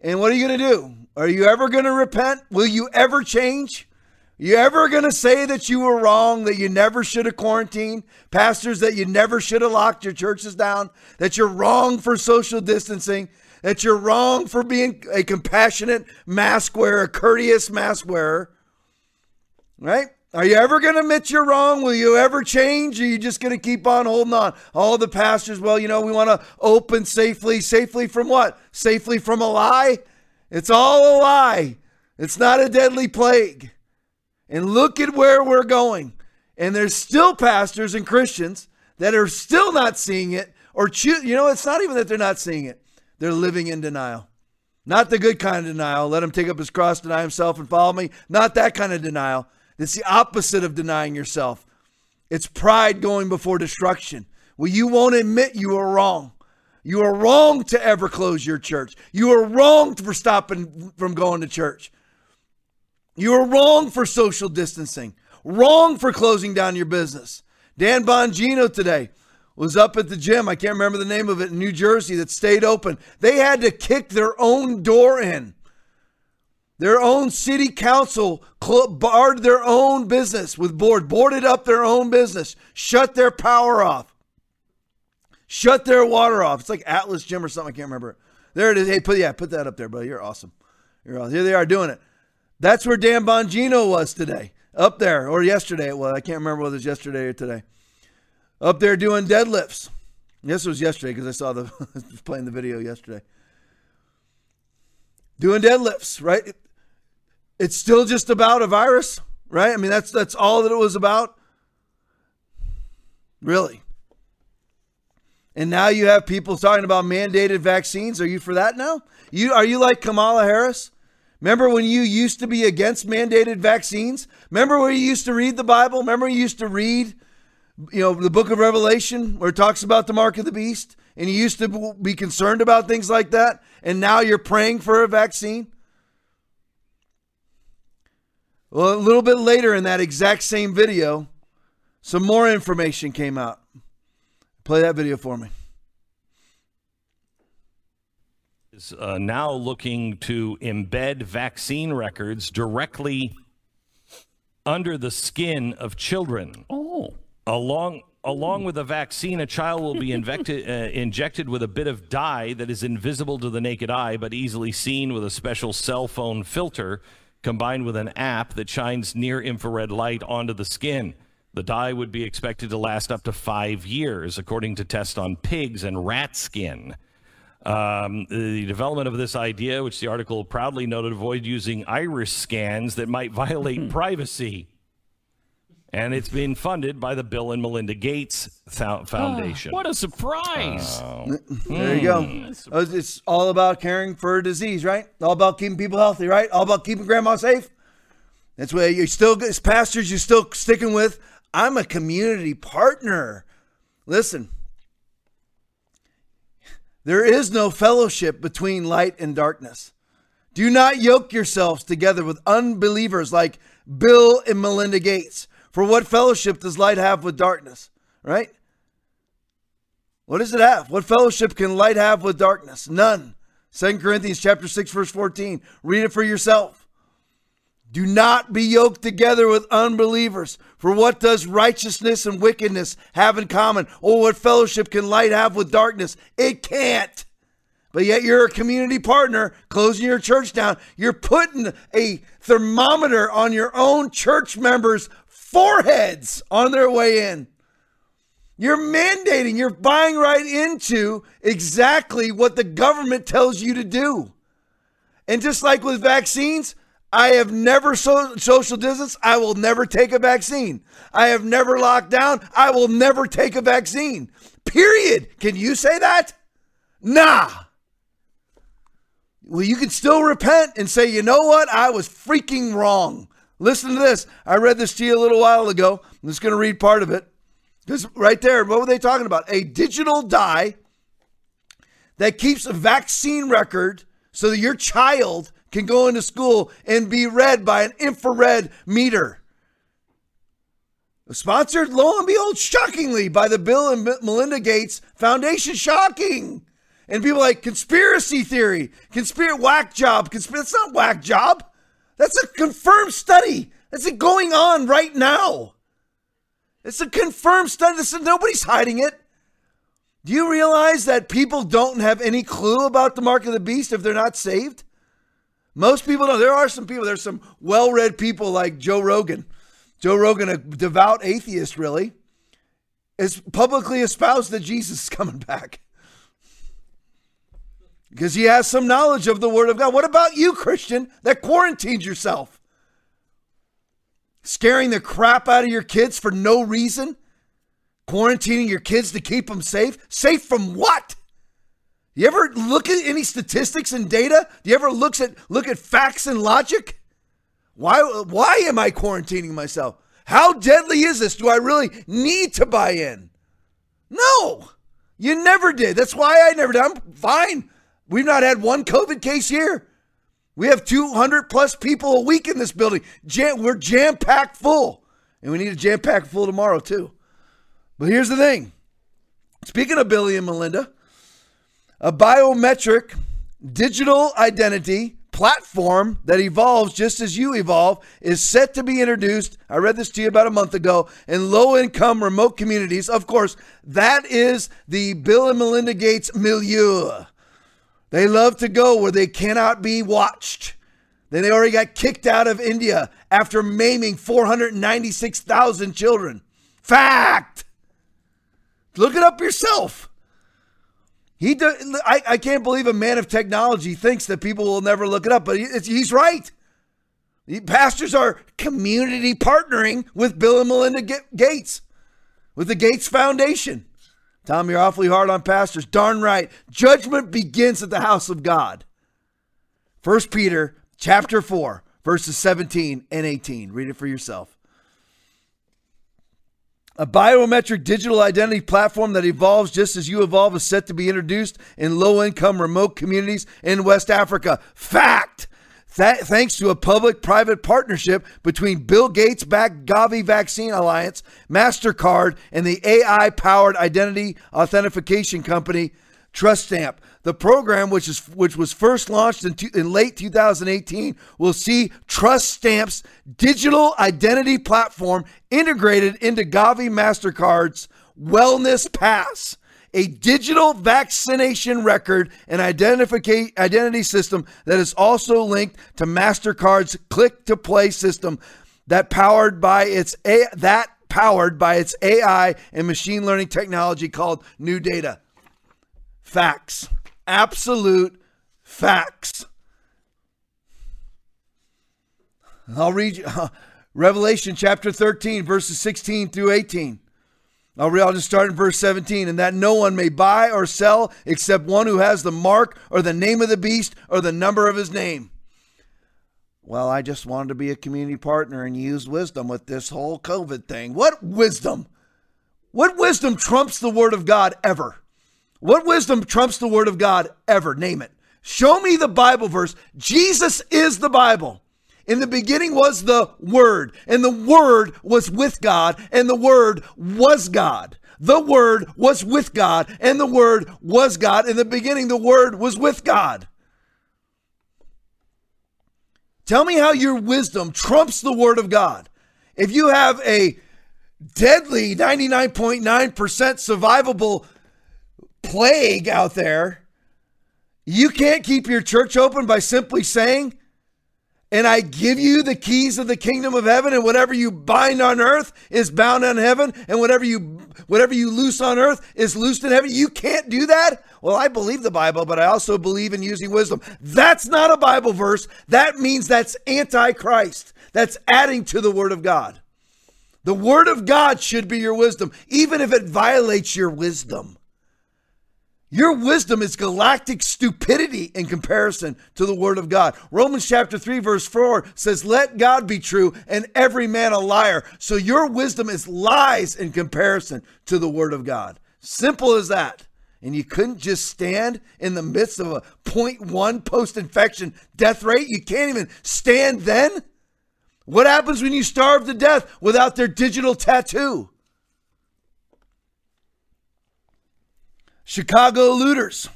And what are you going to do? Are you ever going to repent? Will you ever change? You ever going to say that you were wrong, that you never should have quarantined? Pastors, that you never should have locked your churches down, that you're wrong for social distancing, that you're wrong for being a compassionate mask wearer, a courteous mask wearer, right? Are you ever going to admit you're wrong? Will you ever change? Or are you just going to keep on holding on? All the pastors, well, you know, we want to open safely. Safely from what? Safely from a lie? It's all a lie. It's not a deadly plague. And look at where we're going. And there's still pastors and Christians that are still not seeing it, or you know, it's not even that they're not seeing it. They're living in denial. Not the good kind of denial. Let him take up his cross, deny himself, and follow me. Not that kind of denial. It's the opposite of denying yourself. It's pride going before destruction. Well, you won't admit you are wrong. You are wrong to ever close your church. You are wrong for stopping from going to church. You are wrong for social distancing, wrong for closing down your business. Dan Bongino today was up at the gym. I can't remember the name of it in New Jersey that stayed open. They had to kick their own door in. Their own city council barred their own business with boarded up their own business, shut their power off, shut their water off. It's like Atlas Gym or something. I can't remember. There it is. Hey, put that up there, bro. You're awesome. Here they are doing it. That's where Dan Bongino was today, up there, or yesterday it was. I can't remember whether it was yesterday or today. Up there doing deadlifts. Yes, it was yesterday because I saw playing the video yesterday. Doing deadlifts, right? It's still just about a virus, right? I mean, that's all that it was about. Really. And now you have people talking about mandated vaccines. Are you for that now? Are you like Kamala Harris? Remember when you used to be against mandated vaccines? Remember when you used to read the Bible? Remember when you used to read, you know, the book of Revelation where it talks about the mark of the beast? And you used to be concerned about things like that, and now you're praying for a vaccine? Well, a little bit later in that exact same video, some more information came out. Play that video for me. Is now looking to embed vaccine records directly under the skin of children. Oh. Along with a vaccine, a child will be injected with a bit of dye that is invisible to the naked eye, but easily seen with a special cell phone filter combined with an app that shines near infrared light onto the skin. The dye would be expected to last up to 5 years, according to tests on pigs and rat skin. The development of this idea, which the article proudly noted, avoid using iris scans that might violate privacy. And it's been funded by the Bill and Melinda Gates Foundation. What a surprise. There you go. It's all about caring for a disease, right? All about keeping people healthy, right? All about keeping grandma safe. That's where you're still, as pastors, you're still sticking with, I'm a community partner. Listen, there is no fellowship between light and darkness. Do not yoke yourselves together with unbelievers like Bill and Melinda Gates. For what fellowship does light have with darkness, right? What does it have? What fellowship can light have with darkness? None. 2 Corinthians chapter 6, verse 14. Read it for yourself. Do not be yoked together with unbelievers. For what does righteousness and wickedness have in common? Or what fellowship can light have with darkness? It can't. But yet you're a community partner, closing your church down. You're putting a thermometer on your own church members' foreheads on their way in. You're mandating, you're buying right into exactly what the government tells you to do. And just like with vaccines, I have never social distanced. I will never take a vaccine. I have never locked down. I will never take a vaccine. Period. Can you say that? Nah. Well, you can still repent and say, you know what? I was freaking wrong. Listen to this. I read this to you a little while ago. I'm just going to read part of it. Because right there, what were they talking about? A digital die that keeps a vaccine record so that your child can go into school and be read by an infrared meter. Sponsored, lo and behold, shockingly, by the Bill and Melinda Gates Foundation. Shocking. And people like conspiracy theory, whack job. That's not whack job. That's a confirmed study. That's going on right now. It's a confirmed study. Nobody's hiding it. Do you realize that people don't have any clue about the mark of the beast if they're not saved? Most people don't. There are some people. There's some well-read people like Joe Rogan. Joe Rogan, a devout atheist, really, is publicly espoused that Jesus is coming back. Because he has some knowledge of the word of God. What about you, Christian, that quarantined yourself? Scaring the crap out of your kids for no reason? Quarantining your kids to keep them safe? Safe from what? You ever look at any statistics and data? Do you ever look at facts and logic? Why am I quarantining myself? How deadly is this? Do I really need to buy in? No, you never did. That's why I never did. I'm fine. We've not had one COVID case here. We have 200 plus people a week in this building. We're jam-packed full. And we need a jam-packed full tomorrow too. But here's the thing. Speaking of Billy and Melinda, a biometric digital identity platform that evolves just as you evolve is set to be introduced. I read this to you about a month ago in low-income remote communities. Of course, that is the Bill and Melinda Gates milieu. They love to go where they cannot be watched. They already got kicked out of India after maiming 496,000 children. Fact. Look it up yourself. I can't believe a man of technology thinks that people will never look it up, but he's right. The pastors are community partnering with Bill and Melinda Gates, with the Gates Foundation. Tom, you're awfully hard on pastors. Darn right. Judgment begins at the house of God. 1 Peter chapter 4, verses 17 and 18. Read it for yourself. A biometric digital identity platform that evolves just as you evolve is set to be introduced in low-income remote communities in West Africa. Fact! Thanks to a public-private partnership between Bill Gates-backed Gavi Vaccine Alliance, MasterCard, and the AI-powered identity authentication company TrustStamp. The program, which was first launched in late 2018, will see TrustStamp's digital identity platform integrated into Gavi MasterCard's Wellness Pass, a digital vaccination record and identity system that is also linked to MasterCard's click-to-play system that powered by its AI and machine learning technology called New Data. Facts. Absolute facts. I'll read you, Revelation chapter 13, verses 16 through 18. I'll just start in verse 17. And that no one may buy or sell except one who has the mark or the name of the beast or the number of his name. Well, I just wanted to be a community partner and use wisdom with this whole COVID thing. What wisdom? What wisdom trumps the word of God ever? What wisdom trumps the word of God ever? Name it. Show me the Bible verse. Jesus is the Bible. In the beginning was the Word, and the Word was with God, and the Word was God. The Word was with God, and the Word was God. In the beginning, the Word was with God. Tell me how your wisdom trumps the Word of God. If you have a deadly 99.9% survivable plague out there, you can't keep your church open by simply saying, And I give you the keys of the kingdom of heaven, and whatever you bind on earth is bound on heaven, and whatever you loose on earth is loosed in heaven. You can't do that? Well, I believe the Bible, but I also believe in using wisdom. That's not a Bible verse. That means that's anti-Christ. That's adding to the word of God. The word of God should be your wisdom, even if it violates your wisdom. Your wisdom is galactic stupidity in comparison to the word of God. Romans chapter 3, verse 4 says, let God be true and every man a liar. So your wisdom is lies in comparison to the word of God. Simple as that. And you couldn't just stand in the midst of a 0.1 post-infection death rate. You can't even stand then. What happens when you starve to death without their digital tattoo? Chicago looters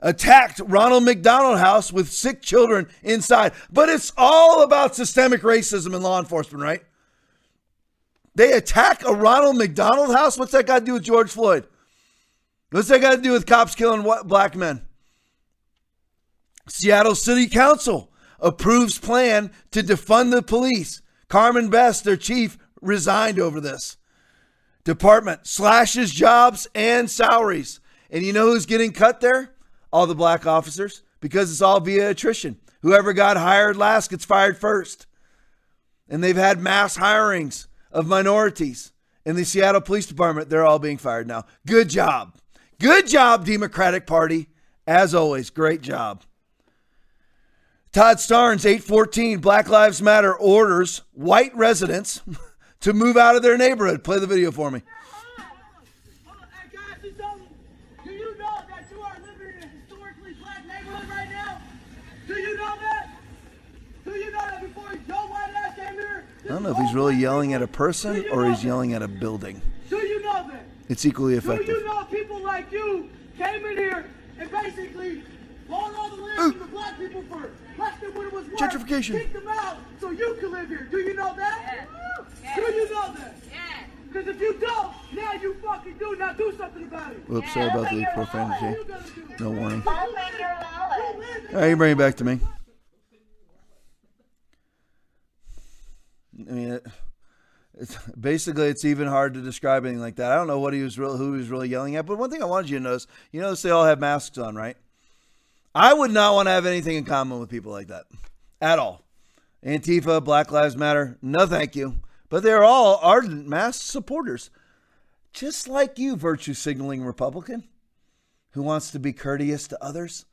attacked Ronald McDonald House with sick children inside. But it's all about systemic racism in law enforcement, right? They attack a Ronald McDonald House. What's that got to do with George Floyd? What's that got to do with cops killing black men? Seattle City Council approves plan to defund the police. Carmen Best, their chief, resigned over this. Department slashes jobs and salaries. And you know who's getting cut there? All the black officers, because it's all via attrition. Whoever got hired last gets fired first. And they've had mass hirings of minorities in the Seattle Police Department. They're all being fired now. Good job. Good job, Democratic Party. As always, great job. Todd Starnes, 814, Black Lives Matter orders white residents to move out of their neighborhood. Play the video for me. I don't know if he's really yelling at a person or he's yelling at a building. Do you know that? It's equally effective. Do you know people like you came in here and basically bought all the land from the black people first? Left them when it was worth. Gentrification. Kicked them out so you can live here. Do you know that? Yes. Do you know that? Yes. Because if you don't, now you fucking do. Now do something about it. Whoops, sorry about the profanity. No warning. All right, you bring it back to me. I mean, it's basically, it's even hard to describe anything like that. I don't know what who he was really yelling at. But one thing I wanted you to notice, you notice they all have masks on, right? I would not want to have anything in common with people like that at all. Antifa, Black Lives Matter, no thank you. But they're all ardent mask supporters, just like you, virtue signaling Republican who wants to be courteous to others,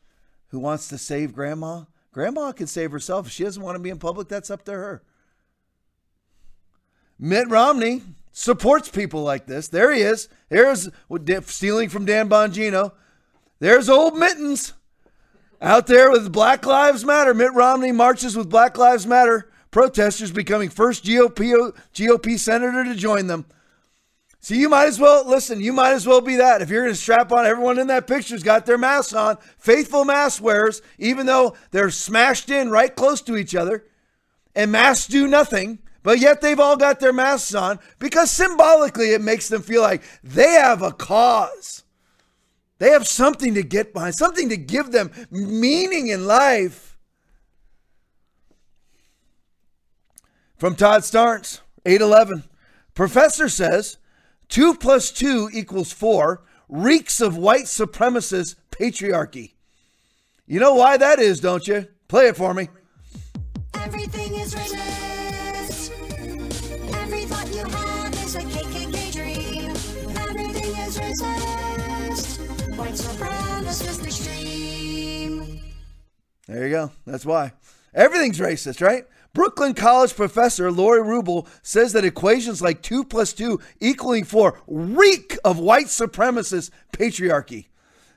who wants to save grandma. Grandma can save herself. If she doesn't want to be in public, that's up to her. Mitt Romney supports people like this. There he is. There's stealing from Dan Bongino. There's old Mittens out there with Black Lives Matter. Mitt Romney marches with Black Lives Matter protesters, becoming first GOP senator to join them. So you might as well, listen, you might as well be that. If you're going to strap on, everyone in that picture's got their masks on, faithful mask wearers, even though they're smashed in right close to each other, and masks do nothing. But yet they've all got their masks on because symbolically it makes them feel like they have a cause. They have something to get behind, something to give them meaning in life. From Todd Starnes, 811. Professor says 2 + 2 = 4 reeks of white supremacist patriarchy. You know why that is, don't you? Play it for me. Everything is written. There you go. That's why. Everything's racist, right? Brooklyn College professor Lori Rubel says that equations like 2 + 2 = 4 reek of white supremacist patriarchy.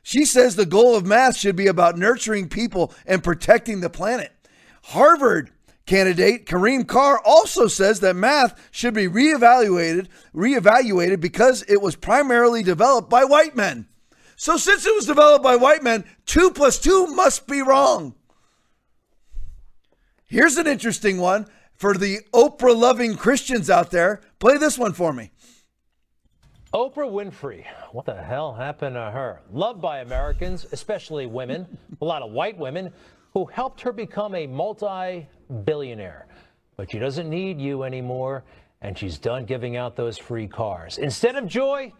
She says the goal of math should be about nurturing people and protecting the planet. Harvard candidate Kareem Carr also says that math should be reevaluated because it was primarily developed by white men. So since it was developed by white men, 2 + 2 must be wrong. Here's an interesting one for the Oprah-loving Christians out there. Play this one for me. Oprah Winfrey. What the hell happened to her? Loved by Americans, especially women, a lot of white women, who helped her become a multi billionaire. But she doesn't need you anymore, and she's done giving out those free cars. Instead of joy,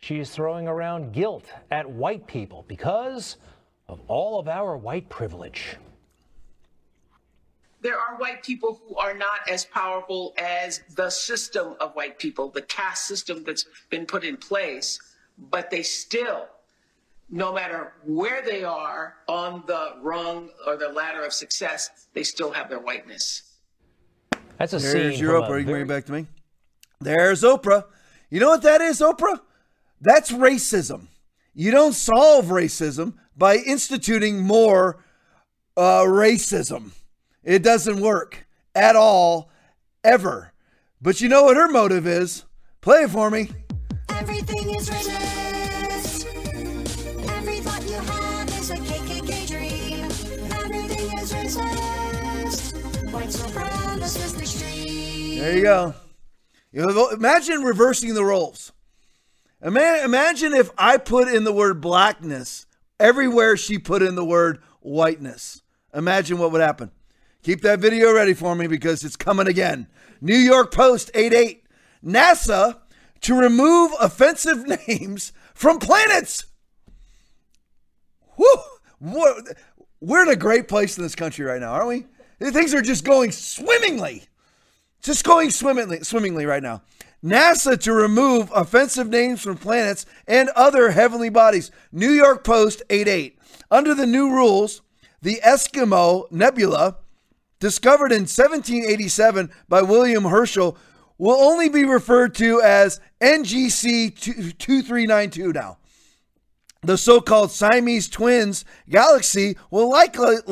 she's throwing around guilt at white people because of all of our white privilege. There are white people who are not as powerful as the system of white people, the caste system that's been put in place, but they still, no matter where they are on the rung or the ladder of success, they still have their whiteness. That's a There's scene your Oprah. You can bring it back to me. There's Oprah. You know what that is, Oprah? That's racism. You don't solve racism by instituting more racism. It doesn't work at all, ever. But you know what her motive is? Play it for me. Everything is racist. Every thought you have is a KKK dream. Everything is racist. White supremacist extreme. There you go. You know, imagine reversing the roles. Imagine if I put in the word blackness everywhere she put in the word whiteness. Imagine what would happen. Keep that video ready for me because it's coming again. New York Post 8/8. NASA to remove offensive names from planets. Woo! We're in a great place in this country right now, aren't we? Things are just going swimmingly. Just going swimmingly right now. NASA to remove offensive names from planets and other heavenly bodies. New York Post 8/8. Under the new rules, the Eskimo Nebula, discovered in 1787 by William Herschel, will only be referred to as NGC 2392 now. The so-called Siamese Twins galaxy will likewise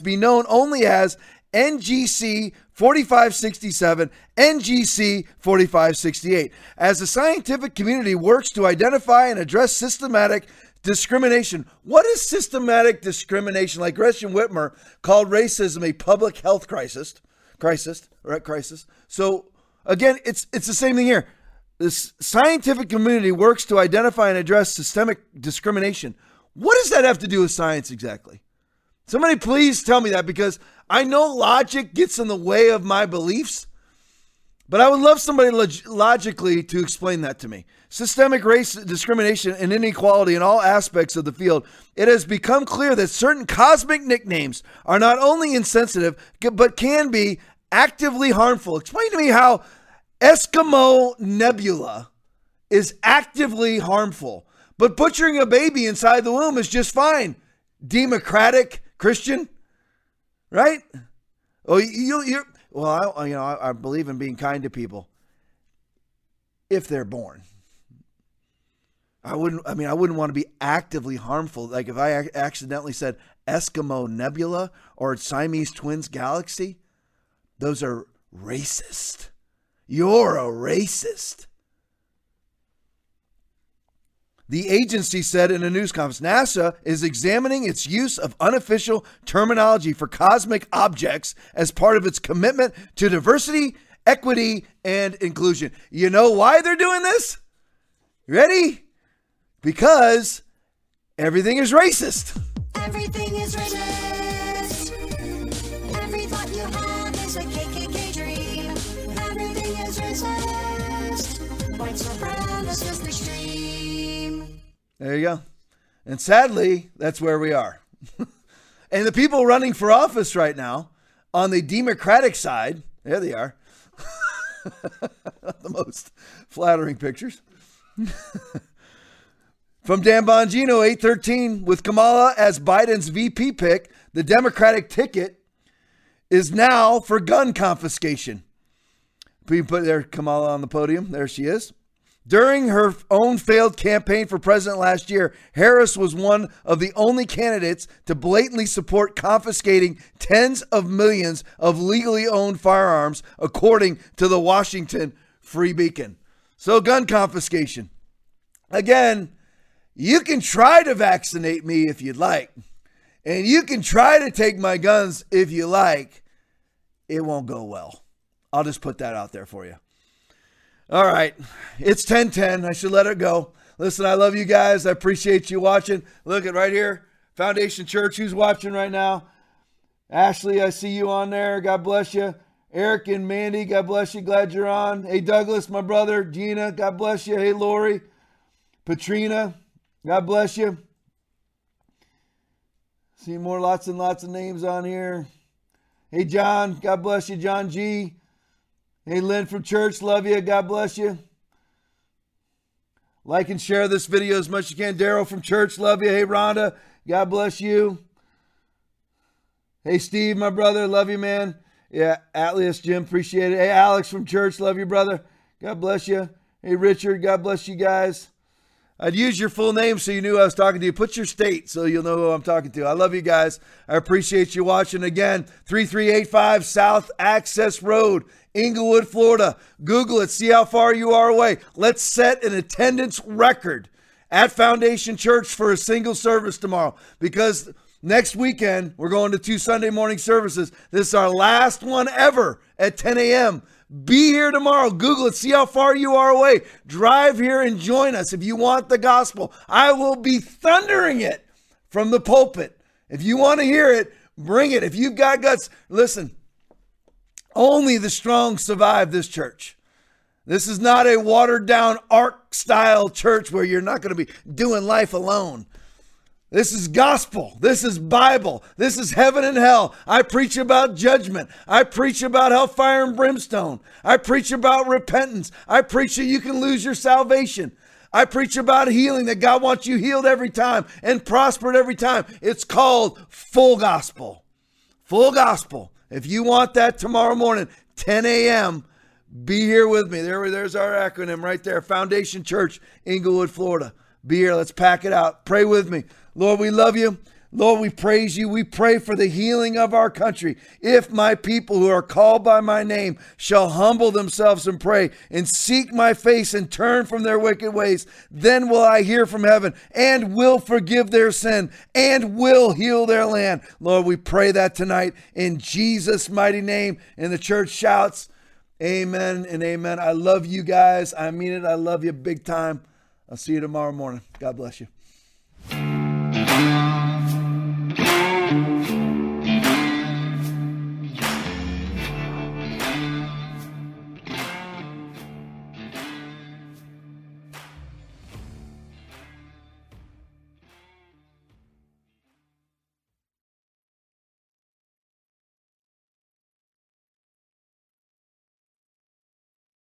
be known only as NGC 4567, NGC 4568. As the scientific community works to identify and address systematic discrimination. What is systematic discrimination? Like Gretchen Whitmer called racism a public health crisis. So again, it's the same thing here. This scientific community works to identify and address systemic discrimination. What does that have to do with science exactly? Somebody please tell me that, because I know logic gets in the way of my beliefs, but I would love somebody logically to explain that to me. Systemic race discrimination and inequality in all aspects of the field. It has become clear that certain cosmic nicknames are not only insensitive, but can be actively harmful. Explain to me how Eskimo Nebula is actively harmful, but butchering a baby inside the womb is just fine. Democratic Christian, right? Oh, you're... Well, I believe in being kind to people if they're born. I wouldn't want to be actively harmful. Like if I accidentally said Eskimo Nebula or Siamese Twins Galaxy, those are racist. You're a racist. The agency said in a news conference, NASA is examining its use of unofficial terminology for cosmic objects as part of its commitment to diversity, equity, and inclusion. You know why they're doing this? Ready? Because everything is racist. Everything is racist. Every thought you have is a KKK dream. Everything is racist. White supremacist extreme. There you go. And sadly, that's where we are. And the people running for office right now on the Democratic side, there they are. Not the most flattering pictures. From Dan Bongino, 8/13, with Kamala as Biden's VP pick, the Democratic ticket is now for gun confiscation. We put there Kamala on the podium. There she is. During her own failed campaign for president last year, Harris was one of the only candidates to blatantly support confiscating tens of millions of legally owned firearms, according to the Washington Free Beacon. So gun confiscation. Again, you can try to vaccinate me if you'd like, and you can try to take my guns if you like. It won't go well. I'll just put that out there for you. All right. It's 10:10. I should let it go. Listen, I love you guys. I appreciate you watching. Look at right here. Foundation Church. Who's watching right now? Ashley, I see you on there. God bless you. Eric and Mandy, God bless you. Glad you're on. Hey, Douglas, my brother. Gina, God bless you. Hey, Lori. Patrina, God bless you. See more, lots and lots of names on here. Hey, John, God bless you. John G. Hey, Lynn from church, love you. God bless you. Like and share this video as much as you can. Daryl from church, love you. Hey, Rhonda, God bless you. Hey, Steve, my brother, love you, man. Yeah, Atlas, Jim, appreciate it. Hey, Alex from church, love you, brother. God bless you. Hey, Richard, God bless you guys. I'd use your full name so you knew I was talking to you. Put your state so you'll know who I'm talking to. I love you guys. I appreciate you watching. Again, 3385 South Access Road, Inglewood, Florida. Google it. See how far you are away. Let's set an attendance record at Foundation Church for a single service tomorrow, because next weekend we're going to 2 Sunday morning services. This is our last one ever at 10 a.m. Be here tomorrow. Google it. See how far you are away. Drive here and join us if you want the gospel. I will be thundering it from the pulpit. If you want to hear it, bring it. If you've got guts, listen, only the strong survive this church. This is not a watered down ark style church where you're not going to be doing life alone. This is gospel. This is Bible. This is heaven and hell. I preach about judgment. I preach about hellfire and brimstone. I preach about repentance. I preach that you can lose your salvation. I preach about healing, that God wants you healed every time and prospered every time. It's called full gospel. Full gospel. If you want that tomorrow morning, 10 a.m., be here with me. There's our acronym right there. Foundation Church, Inglewood, Florida. Be here. Let's pack it out. Pray with me. Lord, we love you. Lord, we praise you. We pray for the healing of our country. If my people who are called by my name shall humble themselves and pray and seek my face and turn from their wicked ways, then will I hear from heaven and will forgive their sin and will heal their land. Lord, we pray that tonight in Jesus' mighty name. And the church shouts, amen and amen. I love you guys. I mean it. I love you big time. I'll see you tomorrow morning. God bless you.